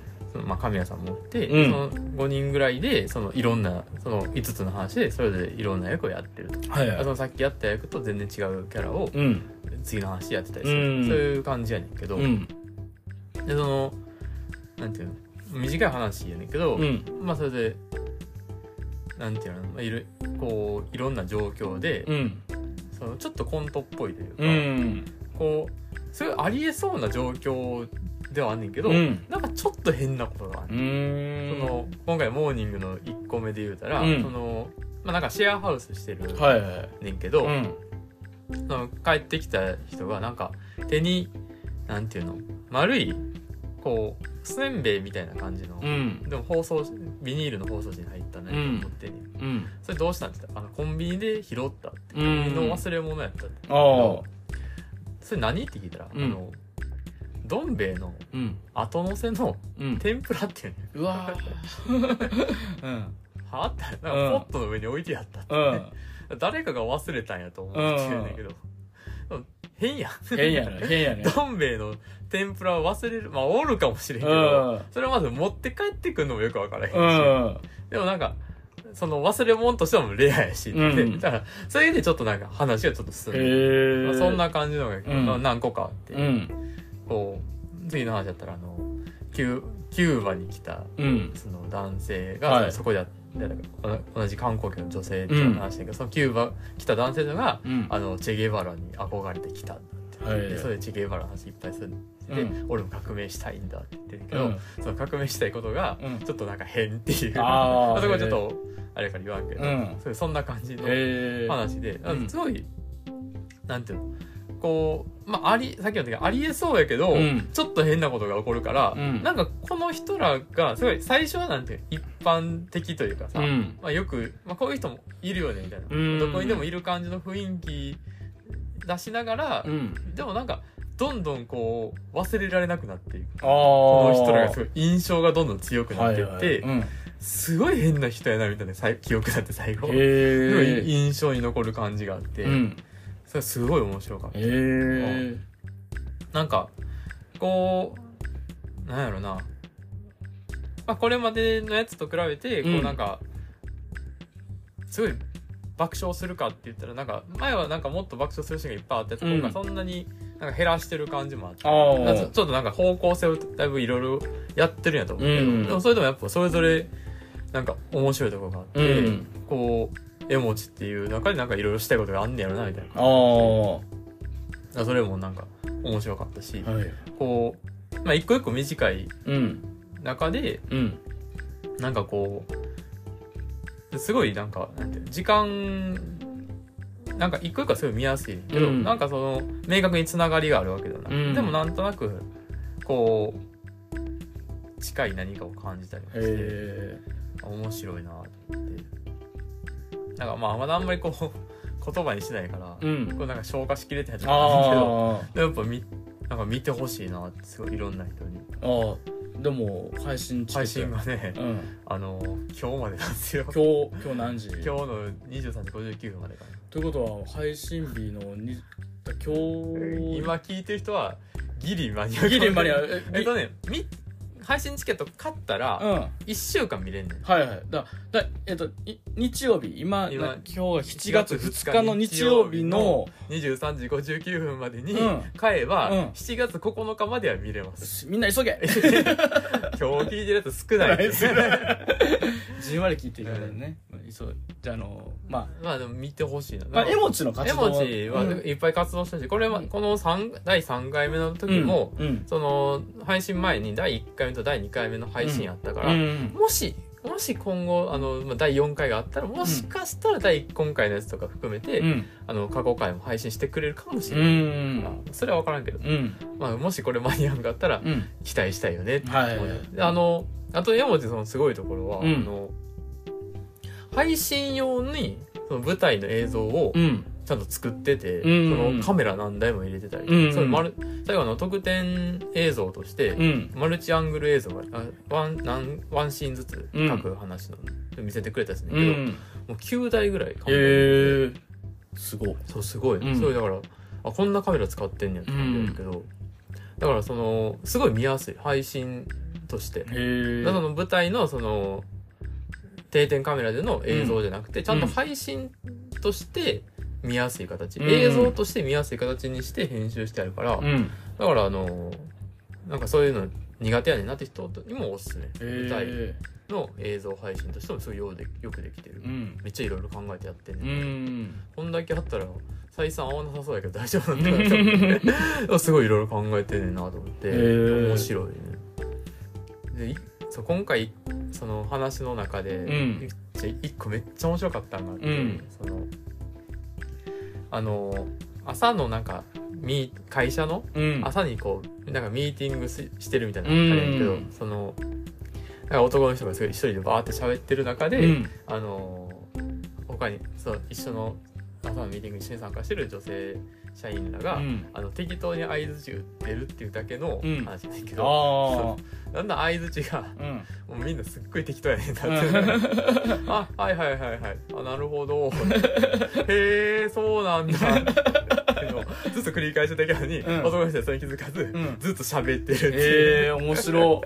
まあ、神谷さんもおって、うん、そのごにんぐらいでそのいろんなそのいつつの話でそれぞれいろんな役をやってると、はいはい、そのさっきやった役と全然違うキャラを次の話でやってたりする、うん、そういう感じやねんけど、うん、でそのなんていうの短い話やねんけど、うん、まあそれでなんていうの、まあ、いろこういろんな状況で、うん、そのちょっとコントっぽいというか、うん、こうすごいありえそうな状況ではあんねんけど、うん、なんかちょっと変なことがある、ね、その今回モーニングのいっこめで言うたら、うんそのまあ、なんかシェアハウスしてるねんけど、はいはいうん、その帰ってきた人がなんか手になんていうの丸いこうせんべいみたいな感じの、うん、でも包装ビニールの包装紙に入ったね、うん、持ってね、うん、それどうしたんって言ったらあのコンビニで拾ったってコンビニの忘れ物やったってそれ何って聞いたら、うん、あのどん兵衛の後乗せの天ぷらっていうね、うん、うわーはあってなんかポットの上に置いてやったって、ねうん、誰かが忘れたんやと思うって言うんだけど、うん、変や変やね変やねどん兵衛の天ぷらを忘れるまあおるかもしれんけど、うん、それをまず持って帰ってくるのもよく分からへんし、うん、でもなんかその忘れ物としてもレアやしって、うん、だからそれでちょっとなんか話がちょっと進んで、へ、まあ、そんな感じのが、うん、何個かあって、うんこう次の話だったらあの キュ、キューバに来た、うん、その男性が、はい、そこで同じ観光客の女性っていう話だけど、うん、そのキューバ来た男性が、うん、あのチェゲバラに憧れてきたんだって、はい、でそれでチェゲバラの話いっぱいするで、うん、俺も革命したいんだって言ってるけど、うん、その革命したいことがちょっとなんか変っていう、うん、あそこはちょっとあれから言わんけど、うん、それそんな感じの話で、うん、すごいなんていうのこうまあ、ありさっきの時はありえそうやけど、うん、ちょっと変なことが起こるから、うん、なんかこの人らがすごい最初はなんていう一般的というかさ、うんまあ、よく、まあ、こういう人もいるよねみたいな、うん、どこにでもいる感じの雰囲気出しながら、うん、でもなんかどんどんこう忘れられなくなっていく、うん、この人らがすごい印象がどんどん強くなっていって、はいはいうん、すごい変な人やなみたいな記憶だって最後印象に残る感じがあって。うんすごい面白かった、えー、なんかこうなんやろな、まあ、これまでのやつと比べてこうなんか、うん、すごい爆笑するかって言ったらなんか前はなんかもっと爆笑するシーンがいっぱいあったやつ、うん、今回そんなになんか減らしてる感じもあってあちょっとなんか方向性をだいぶいろいろやってるんやと思うけど、うん、でもそれでもやっぱそれぞれなんか面白いところがあって、うん、こう絵文字っていう中でなんかいろいろしたいことがあんねやろなみたいな感じでそれもなんか面白かったし、はい、こうまあ一個一個短い中で、うん、なんかこうすごいなんかなんていう時間なんか一個一個はすごい見やすいけど、うん、なんかその明確につながりがあるわけだな、うん、でもなんとなくこう近い何かを感じたりもして面白いなと思って。なんかまあまだあんまりこう言葉にしないから、うん、こうなんか消化しきれてないと思うんですけど、やっぱみなんか見てほしいなってすごいいろんな人に。ああ、でも配信配信がね、うん、あの今日までなんですよ。今日今日何時？今日のにじゅうさんじごじゅうきゅうふんまでかな。ということは配信日のに今日今聞いてる人はギリ間に合う。ギリ間に合う。えっとねみ。配信チケット買ったらいっしゅうかん見れんねん、うん、はいはいだだ、えっと、日曜日今今日はしちがつふつかの日曜日のにじゅうさんじごじゅうきゅうふんまでに買えばしちがつここのかまでは見れます、うん、みんな急げ今日聞いてるやつ少ないですねじんわり聞いてるからね、うん、そうじゃあ、あのー、まあまあでも見てほしいな、まあ、絵文字の活動絵文字はいっぱい活動したし、うん、これはこのさんだいさんかいめの時も、うんうん、その配信前にだいいっかいめとだいにかいめの配信やったから、うんうん、もしもし今後あの、まあ、だいよんかいがあったらもしかしたら第一今回のやつとか含めて、うん、あの過去回も配信してくれるかもしれない、うんまあ、それは分からんけど、うんまあ、もしこれ間に合うんかったら期待したいよねって思う、うんはい、あのあと山内さんのすごいところは、うん、あの配信用にその舞台の映像をちゃんと作ってて、うん、そのカメラ何台も入れてたり、うん、それマル最後の特典映像として、うん、マルチアングル映像がワン、なん、ワンシーンずつ各話の、うん、見せてくれたやつだけど、うん、もうきゅうだいぐらいカメラ、えー、すごいそうすごい、うん、それだからあこんなカメラ使ってんねんって感じだけど、うん、だからそのすごい見やすい配信として、えー、だからその舞台のその定点カメラでの映像じゃなくて、うん、ちゃんと配信として見やすい形、うん、映像として見やすい形にして編集してあるから、うん、だからあのなんかそういうの苦手やねんなって人にもおすすめ、舞台の映像配信としてもすごいよくできてる、うん、めっちゃいろいろ考えてやってんねん、うん、こんだけあったら採算合わなさそうやけど大丈夫なんだなすごいいろいろ考えてんねんなと思って面白いねでそう今回その話の中で、うん、いっこめっちゃ面白かったんだけど、うん、そのあの朝のなんか会社の朝にこうなんかミーティング し, してるみたいな感じだけど、うん、そのなんか男の人がすごい一人でバーって喋ってる中で、うん、あの他にそう一緒の朝のミーティングに一緒に参加してる女性社員らが、うん、あの適当に相槌打ってるっていうだけの話だけど、うん、だんだん相槌が、うん、もうみんなすっごい適当やねんだってあはいはいはいはいあなるほどへえそうなんだってのずっと繰り返しただけなのに、うん、男の人はそれに気づかず、うん、ずっと喋ってるっていうへえ面白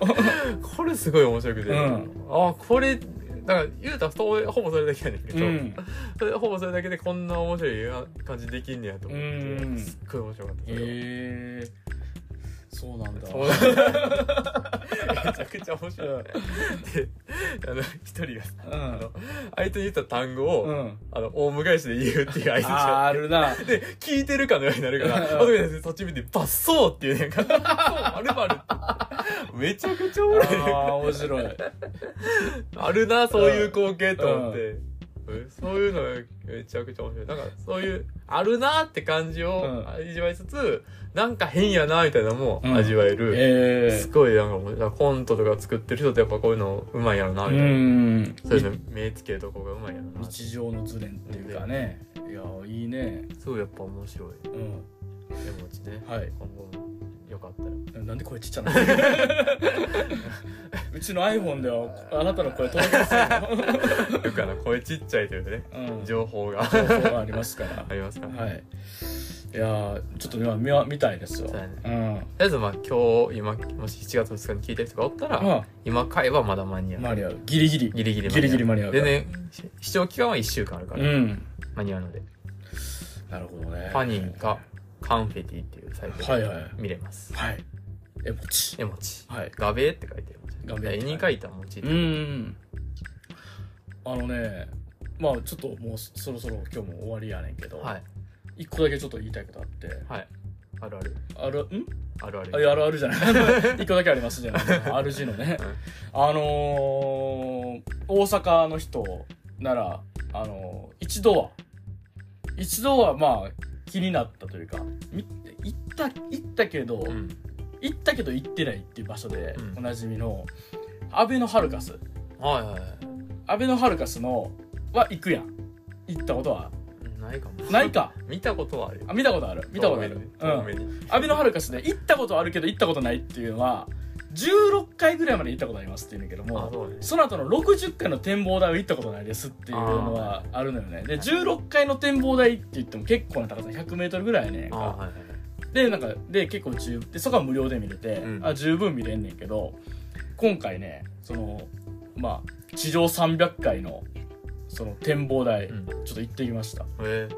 これすごい面白くて、うん、あこれだから言うたらほぼそれだけやねんけど、うん、それほぼそれだけでこんな面白い感じできんねやと思って、うん、すっごい面白かったそれは、えー、そうなんだめちゃくちゃ面白い、うん、であの一人がさ、うん、あの相手に言った単語を、うん、あのオウム返しで言うっていう相手じゃんああるなで聞いてるかのようになるからあとでそっち見てバッソーっていうねんかまるまるってめちゃくちゃ面白いあ面白いあるなそういう光景と思って、うんうん、そういうのめちゃくちゃ面白いなんかそういうあるなって感じを味わいつつ、うん、なんか変やなみたいなのも味わえる、うんえー、すごいなんかコントとか作ってる人ってやっぱこういうのうまいやろなみたいなうんそういうの目つけるとこがうまいやろな日常のズレっていうかねいやいいねそうやっぱ面白いうん絵文字ね、はい、今後もよかったらなんで声ちっちゃなのうちの iPhone ではあなたの声届きますよよくあの声ちっちゃいというね、うん、情報が情報がありますからありますから、ね、はいいやちょっと今 見, 見たいですよ、ねうん、とりあえずまあ今日今もししちがつふつかに聞いてる人がおったら、うん、今買えばまだ間に合う間に合うギリギリギリギリギリギリ間に合うでね視聴期間はいっしゅうかんあるから、うん、間に合うのでなるほどねファニーかカンフェティっていうサイトで見れます。はい、はい。絵文字。絵文字。はい。ガベーって書いてる文字。絵に描いた文字。うん。あのね、まあちょっともうそろそろ今日も終わりやねんけど、はい、いっこだけちょっと言いたいことあって。はい。あるある。あるん？あるある。あいやあるあるじゃない。いっこだけありますじゃない。アールジー のね。うん、あのー、大阪の人ならあのー、一度は一度はまあ。気になったというか行った行ったけど、うん、行ったけど行ってないっていう場所で、うん、おなじみのアベノハルカス、はいはい、アベノハルカスのは行くやん行ったことはないかもないか見たことはあるあ見たことある見たことある、うん、アベノハルカスで行ったことはあるけど行ったことないっていうのはじゅうろっかいぐらいまで行ったことありますって言うんだけども そ,、ね、その後のろくじゅっかいの展望台は行ったことないですっていうのはあるのよねでじゅうろっかいの展望台って言っても結構な高さひゃくメートルぐらいやねんか、はいはい、でなんかで結構十でそこは無料で見れて、うん、あ十分見れんねんけど今回ねそのまあ地上さんびゃっかいのその展望台、うん、ちょっと行ってきました。へー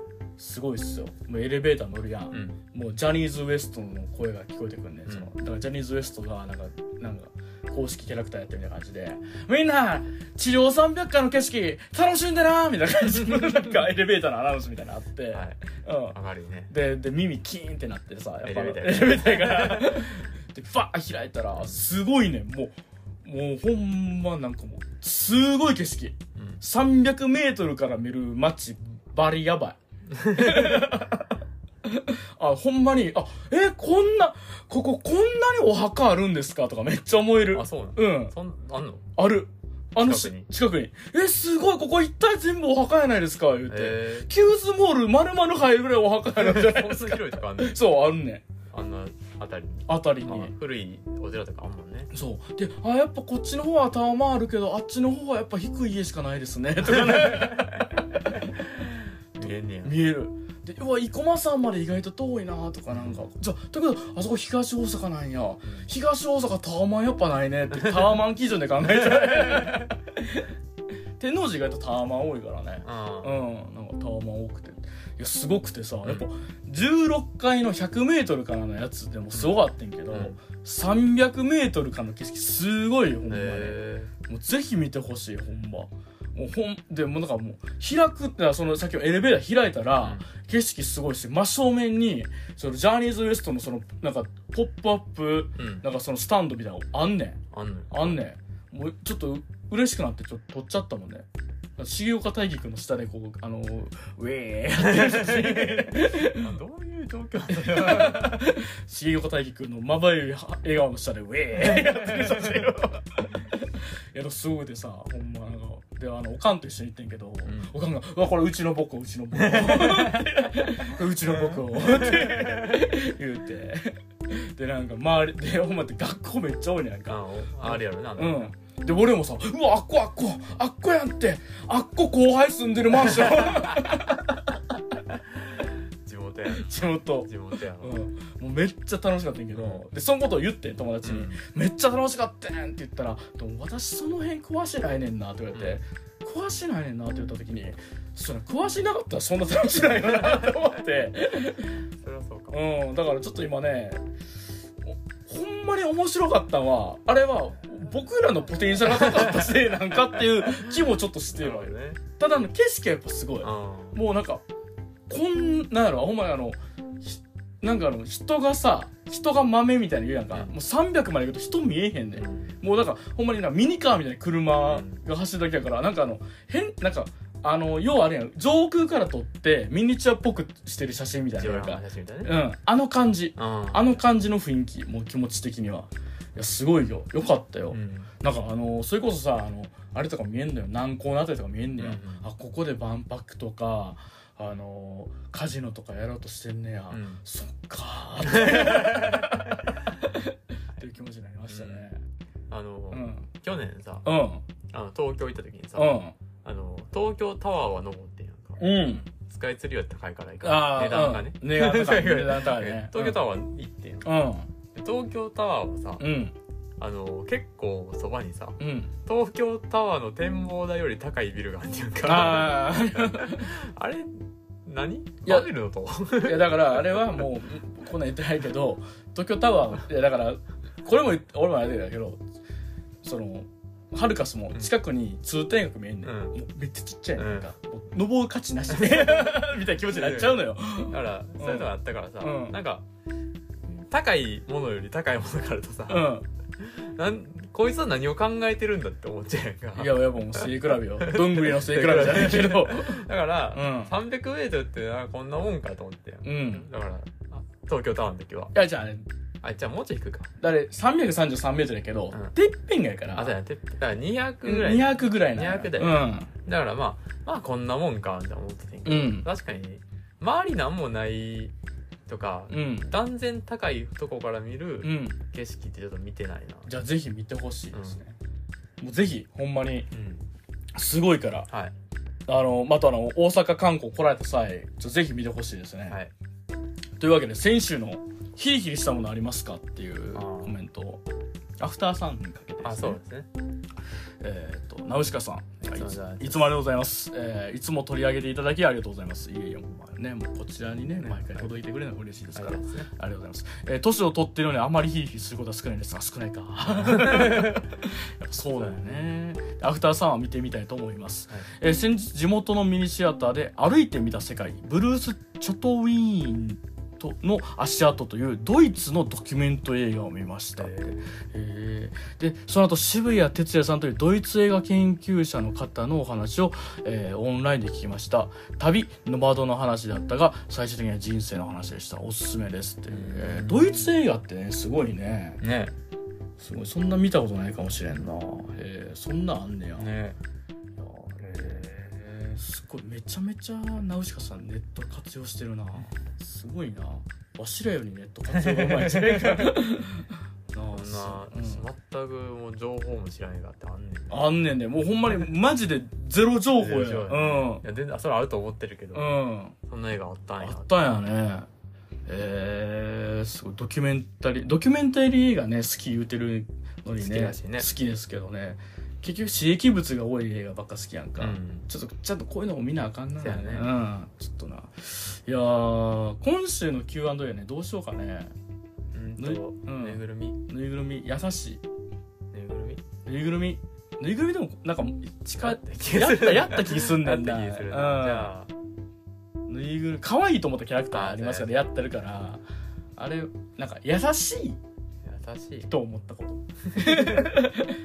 すごいっすよ。もうエレベーター乗るやん、うん、もうジャニーズ ウエストの声が聞こえてくるね、うん、そのだからジャニーズ ウエストがなんかなんか公式キャラクターやってるみたいな感じで、みんな地上さんびゃっかいの景色楽しんでなーみたいな感じのなんかエレベーターのアナウンスみたいなのあって、はい、うん、上がるね。でで耳キーンってなってさ、やっぱエレベーターがでバー開いたらすごいね、もうもうほんまなんかもうすごい景色、うん、さんびゃくメートルから見る街バリやばい。あ、ほんまに、あ、え、こんな、こここんなにお墓あるんですかとかめっちゃ思える。あ、そうなの。うん。そん、あんの？ある。あの近くに。近くに。え、すごい、ここ一体全部お墓やないですか言うて、えー。キューズモール丸々入るぐらいお墓やないじゃないですか。広いとかあんねん。そう、あるね。あんなあたりに。あたりに。古いお寺とかあんもんね。そう。で、あ、やっぱこっちの方はタワマンあるけど、あっちの方はやっぱ低い家しかないですね。とかね。見えんねや。見える。で、うわ、生駒さんまで意外と遠いなとかなんか、じゃあ、だけどあそこ東大阪なんや、うん、東大阪タワマンやっぱないねってタワマン基準で考えちゃう。天王寺意外とタワマン多いからね、うん、なんかタワマン多くて、いやすごくてさ、やっぱじゅうろっかいのひゃくメートルからのやつでもすごかったんけど、うんうん、さんびゃくメートルからの景色すごいよ、ほんまに、もうぜひ見てほしい、ほんま。もうほんでもうなんかもう開くってのはそのさっきのエレベーター開いたら景色すごいし、真正面にそのジャニーズ ウエスト のそのなんかポップアップなんかそのスタンドみたいなのあんねん、あんねん、あんねん、もうちょっと嬉しくなってちょっと撮っちゃったもんね。重岡大樹くんの下でこうあのウェーどういう状況だよ。重岡大樹くんのまばゆい笑顔の下でウェーやってる写真をやっとすごいでさ、ほんまなんかで、あのおかんと一緒に行ってんけど、うん、おかんがうわこれうちの母校うちの母校うちの母校って言うて、でなんか周りでほんまって学校めっちゃ多いねんか、あるやろな、うん。で俺もさ、うわあっこあっこあっこやんって、あっこ後輩住んでるマンション。地元やん、地元地元やん、うん、もうめっちゃ楽しかったんけど、うん、でそのことを言って友達に、うん、めっちゃ楽しかったんって言ったら、でも私その辺詳しないねんなって言われて、うん、詳しないねんなって言った時に、それ詳しなかったらそんな楽しないよなって思って。それはそうか。うん、だからちょっと今ね、ほんまに面白かったのはあれは僕らのポテンシャルが高かったせいなんかっていう気もちょっとしてるわよね。ただの景色はやっぱすごい。もうなんかこんなんやろ、ほんまにあのなんかあの人がさ、人が豆みたいに言うやんか、うん、もうさんびゃくまで行くと人見えへんねん、うん、もうだからほんまになミニカーみたいな車が走るだけやから、うん、なんかあの変なんかあの要はあれやん、上空から撮ってミニチュアっぽくしてる写真みたいな、なんか、うん、あの感じ、あの感じの雰囲気、もう気持ち的には。いやすごいよ、よかったよ、うん、なんかあのそれこそさ、あのあれとか見えんだよ、南港のあたりとか見えんねん、うん、あここで万博とかあのカジノとかやろうとしてんねや、うん、そっかーってっていう気持ちになりましたね、うん、あの、うん、去年さ、うん、あの東京行った時にさ、うん、あの東京タワーは登ってんやんか、うん、スカイツリーは高いからいいから値段がね、うん、値段高い、値段高いね東京タワー行ってんやん、うんうん、東京タワーもさ、うん、あの結構そばにさ、うん、東京タワーの展望台より高いビルがあるんじゃんか、ああれ何バレるのといやだからあれはもうこんなん言ってないけど東京タワー、いやだからこれも俺もあれだけど、そのハルカスも近くに通天閣見えんねん、うん、もうめっちゃちっちゃいなんか、うん、登る価値なしみたいな気持ちになっちゃうのよ、だからそういうのがあったからさ、うん、なんか高いものより高いものがあるとさ、うん、なんこいつは何を考えてるんだって思っちゃうやんか。いやいやもう背比べよ、どんぐりの背比べじゃないけどだから、うん、さんびゃくメートルってなんかこんなもんかと思って、うん、だから東京タワーの時は、いやじゃあね、あじゃあもうちょい低いか、だからさんびゃくさんじゅうさんメートルやけど、うん、てっぺんがやから、あそうや、てっぺんだからにひゃくぐらい、にひゃくぐらいな、にひゃくだよ、うん、だからまあまあこんなもんかって思ってたんけど、うん、確かに周りなんもないとか、うん、断然高いとこから見る景色ってちょっと見てないな、うん、じゃあぜひ見てほしいですね、うん、もうぜひほんまに、うん、すごいから、はい、あのまたあの大阪観光来られた際ぜひ見てほしいですね、はい、というわけで先週のヒリヒリしたものありますかっていうコメントをアフターさんにかけてですね、あそうですね、えー、とナウシカさん、はい、いつもありがとうございます、えー、いつも取り上げていただきありがとうございます。いえいえ、もうね、もうこちらにね、ね、毎回届いてくれるのが嬉しいですから、はい、ありがとうございます。えー、年を取ってるのにあまりヒーヒーすることは少ないですが、少ないかやっぱそうだよね。アフターさんは見てみたいと思います、はい。えー、先日地元のミニシアターで歩いてみた世界ブルース・チョトウィーンの足跡というドイツのドキュメント映画を見ました。で、その後渋谷哲也さんというドイツ映画研究者の方のお話を、えー、オンラインで聞きました。旅ノマドの話だったが最終的には人生の話でした。おすすめですって、えー、ドイツ映画ってね、すごいね、ね、すごい、そんな見たことないかもしれんな、えー、そんなんあんねや、ね、すごい、めちゃめちゃナウシカさんネット活用してるな、すごいな、わしらよりネット活用がうまいじゃないかなあ、うん、全くもう情報も知らないがってあんねんね、あんねんね、もうほんまにマジでゼロ情報や、情報、うん、いや全然それあると思ってるけど、うん、そんな映画あったんや、あったんやね、えー、すごいドキュメンタリー、ドキュメンタリー映画ね好き言うてるのに ね、 好 き, だしね、好きですけどね、結局刺激物が多い映画ばっか好きやんか、うん、ちょっとちゃんとこういうのも見なあかんな、ね、うん、ちょっとな、いや今週の キューアンドエー ね、どうしようかね、うんと、うん、ぬいぐるみ、ぬいぐるみ、優しいぬいぐるみ、ぬいぐるみ、ぬいぐるみでもなんか近やったやった気すんねんだ、やった気するな、うん、じゃあぬいぐるみ可愛いと思ったキャラクターありますから、やってるから、あれなんか優しい優しいと思ったこと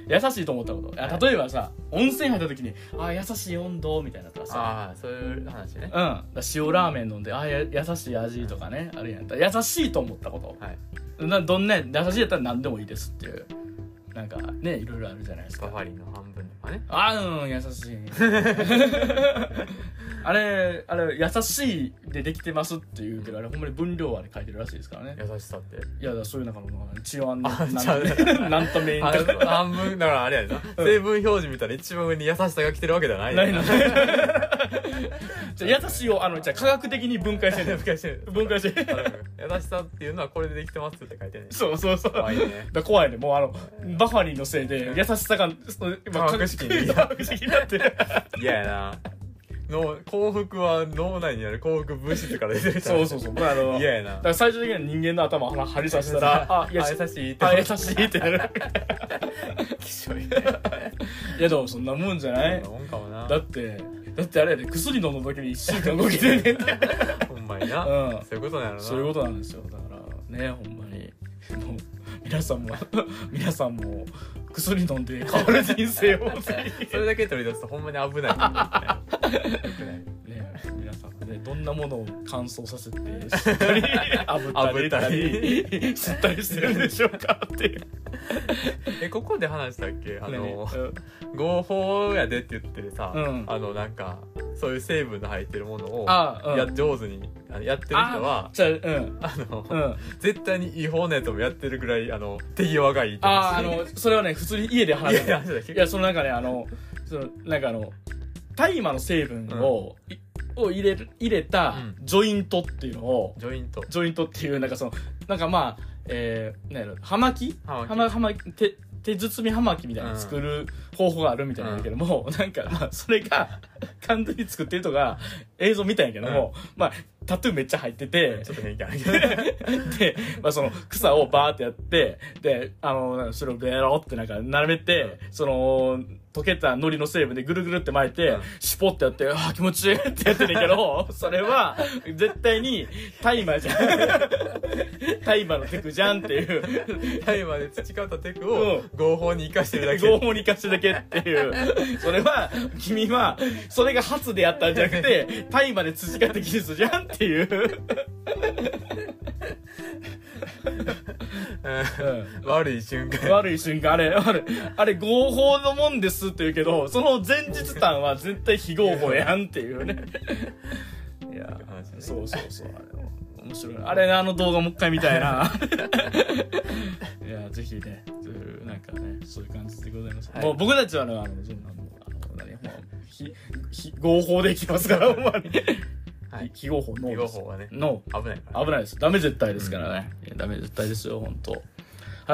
優しいと思ったこと、はい、例えばさ、温泉入った時にあ優しい温度みたいなとかさ、あそういう話ね、うん、だ塩ラーメン飲んであ優しい味とかね、うん、あるやん、だ優しいと思ったこと、はい、などんな優しいだったら何でもいいですっていう、なんかね、いろいろあるじゃないですか、バファリンの半分とかね、あーうん優しいあれあれ優しいでできてますっていうけど、あれほんまに分量は書いてるらしいですからね、優しさって、いやだそういう中の一応あんななんとメイン半分だからあれやでな、成分表示見たら一番上に優しさが来てるわけじゃないないのじゃ優しいをあのじゃ科学的に分解してる分解してる分解してる優しさっていうのはこれでできてますって書いてる、ね、そうそうそう、怖いね、だ怖いね、もうあのバファリンのせいで優しさが科学式になってる、いややな、の幸福は脳内にある幸福物質から出てるから、ね、そうそうそう、まあ、あの嫌やな、だから最終的には人間の頭を針刺したらあ優しいって優しいってなるきしょいねいやでもそんなもんじゃない、そんなもんかもな、だってだってあれやで、薬飲んだ時にいっしゅうかん動き出てんねほんまにな、うん、そういうことなんやろな、そういうことなんですよ、だからね、ほんまにもう皆さんも皆さんも薬飲んで変わる人生をそれだけ取り出すとほんまに危ないね、皆さんね、どんなものを乾燥させて吸ったり炙ったり吸ったりしてるんでしょうかっていうえ、ここで話したっけ、あの、うん、合法やでって言ってさ、うん、あのなんかそういう成分の入ってるものをや、うん、上手にやってる人はああ、うんあのうん、絶対に違法なやつもやってるぐらいあの手際がいいと思うし、ああのそれはね普通に家で話してた、いやそのなんかね、あのそのなんかあの大麻の成分を、うんを入れる、入れたジョイントっていうのを、うん、ジョイントジョイントっていうなんかそのなんかまあ、えー、なんやろ、葉巻葉巻葉巻手手包み葉巻みたいに作る方法があるみたいなんだけども、うん、なんかまあそれが完全に作ってる人が映像見たんやけども、うん、まあタトゥーめっちゃ入ってて、ちょっと変化あるけどで、まあ、その草をバーってやって、であのそれをベロってなんか並べて、うん、その溶けた海苔の成分でぐるぐるって巻いて、うん、シュポってやって、あ気持ちいいってやってるけどそれは絶対に大麻じゃん大麻のテクじゃんっていう大麻で培ったテクを合法に生かしてるだけ、合法に生かしてるだけっていうそれは君はそれが初でやったんじゃなくて大麻で培った技術じゃんっていううん、悪い瞬間悪い瞬間、あれあれあれ合法のもんですって言うけど、その前日短は絶対非合法やんっていうねいやそうそうそう、あれ面白い、あれあの動画もう一回見たいないやぜひね、なんかねそういう感じでございます、はい、もう僕たちはね、あのあのあの非合法でいきますからほんまに非合法ノーです。非合法はね、ノー危ないから、ね、危ないです。ダメ絶対ですからね。うん、ダメ絶対ですよ本当。は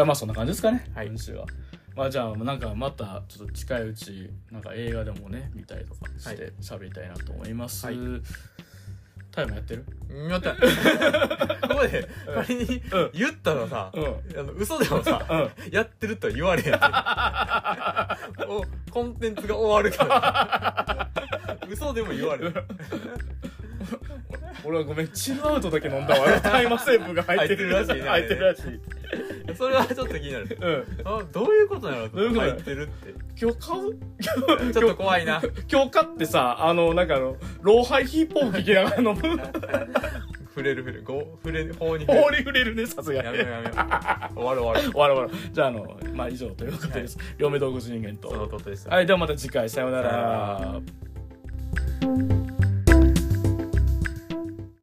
い、まあそんな感じですかね。はい、今週は。まあ、じゃあなんかまたちょっと近いうちなんか映画でもね見たりとかして喋りたいなと思います、はい、タイムやってる？やったここで仮に言ったらさ、うん、あの嘘でもさ、うん、やってるとは言われへんもうコンテンツが終わるから嘘でも言われへん俺はごめんチルアウトだけ飲んだわタイマーセーブが入ってるらしいね入ってるらしいそれはちょっと気になる、うん、あどういうことなの入ってるって今日買うちょっと怖いな今日買ってさあのなんかあの老廃ヒーポー聞きながら飲む触れる触れるご触れ法に触れる法に触れるねさすがにやめようやめよう終わる終わる終わる終わるじゃああのまあ以上ということです、はい、両目洞窟人間とそのことです、ね、はいではまた次回さようなら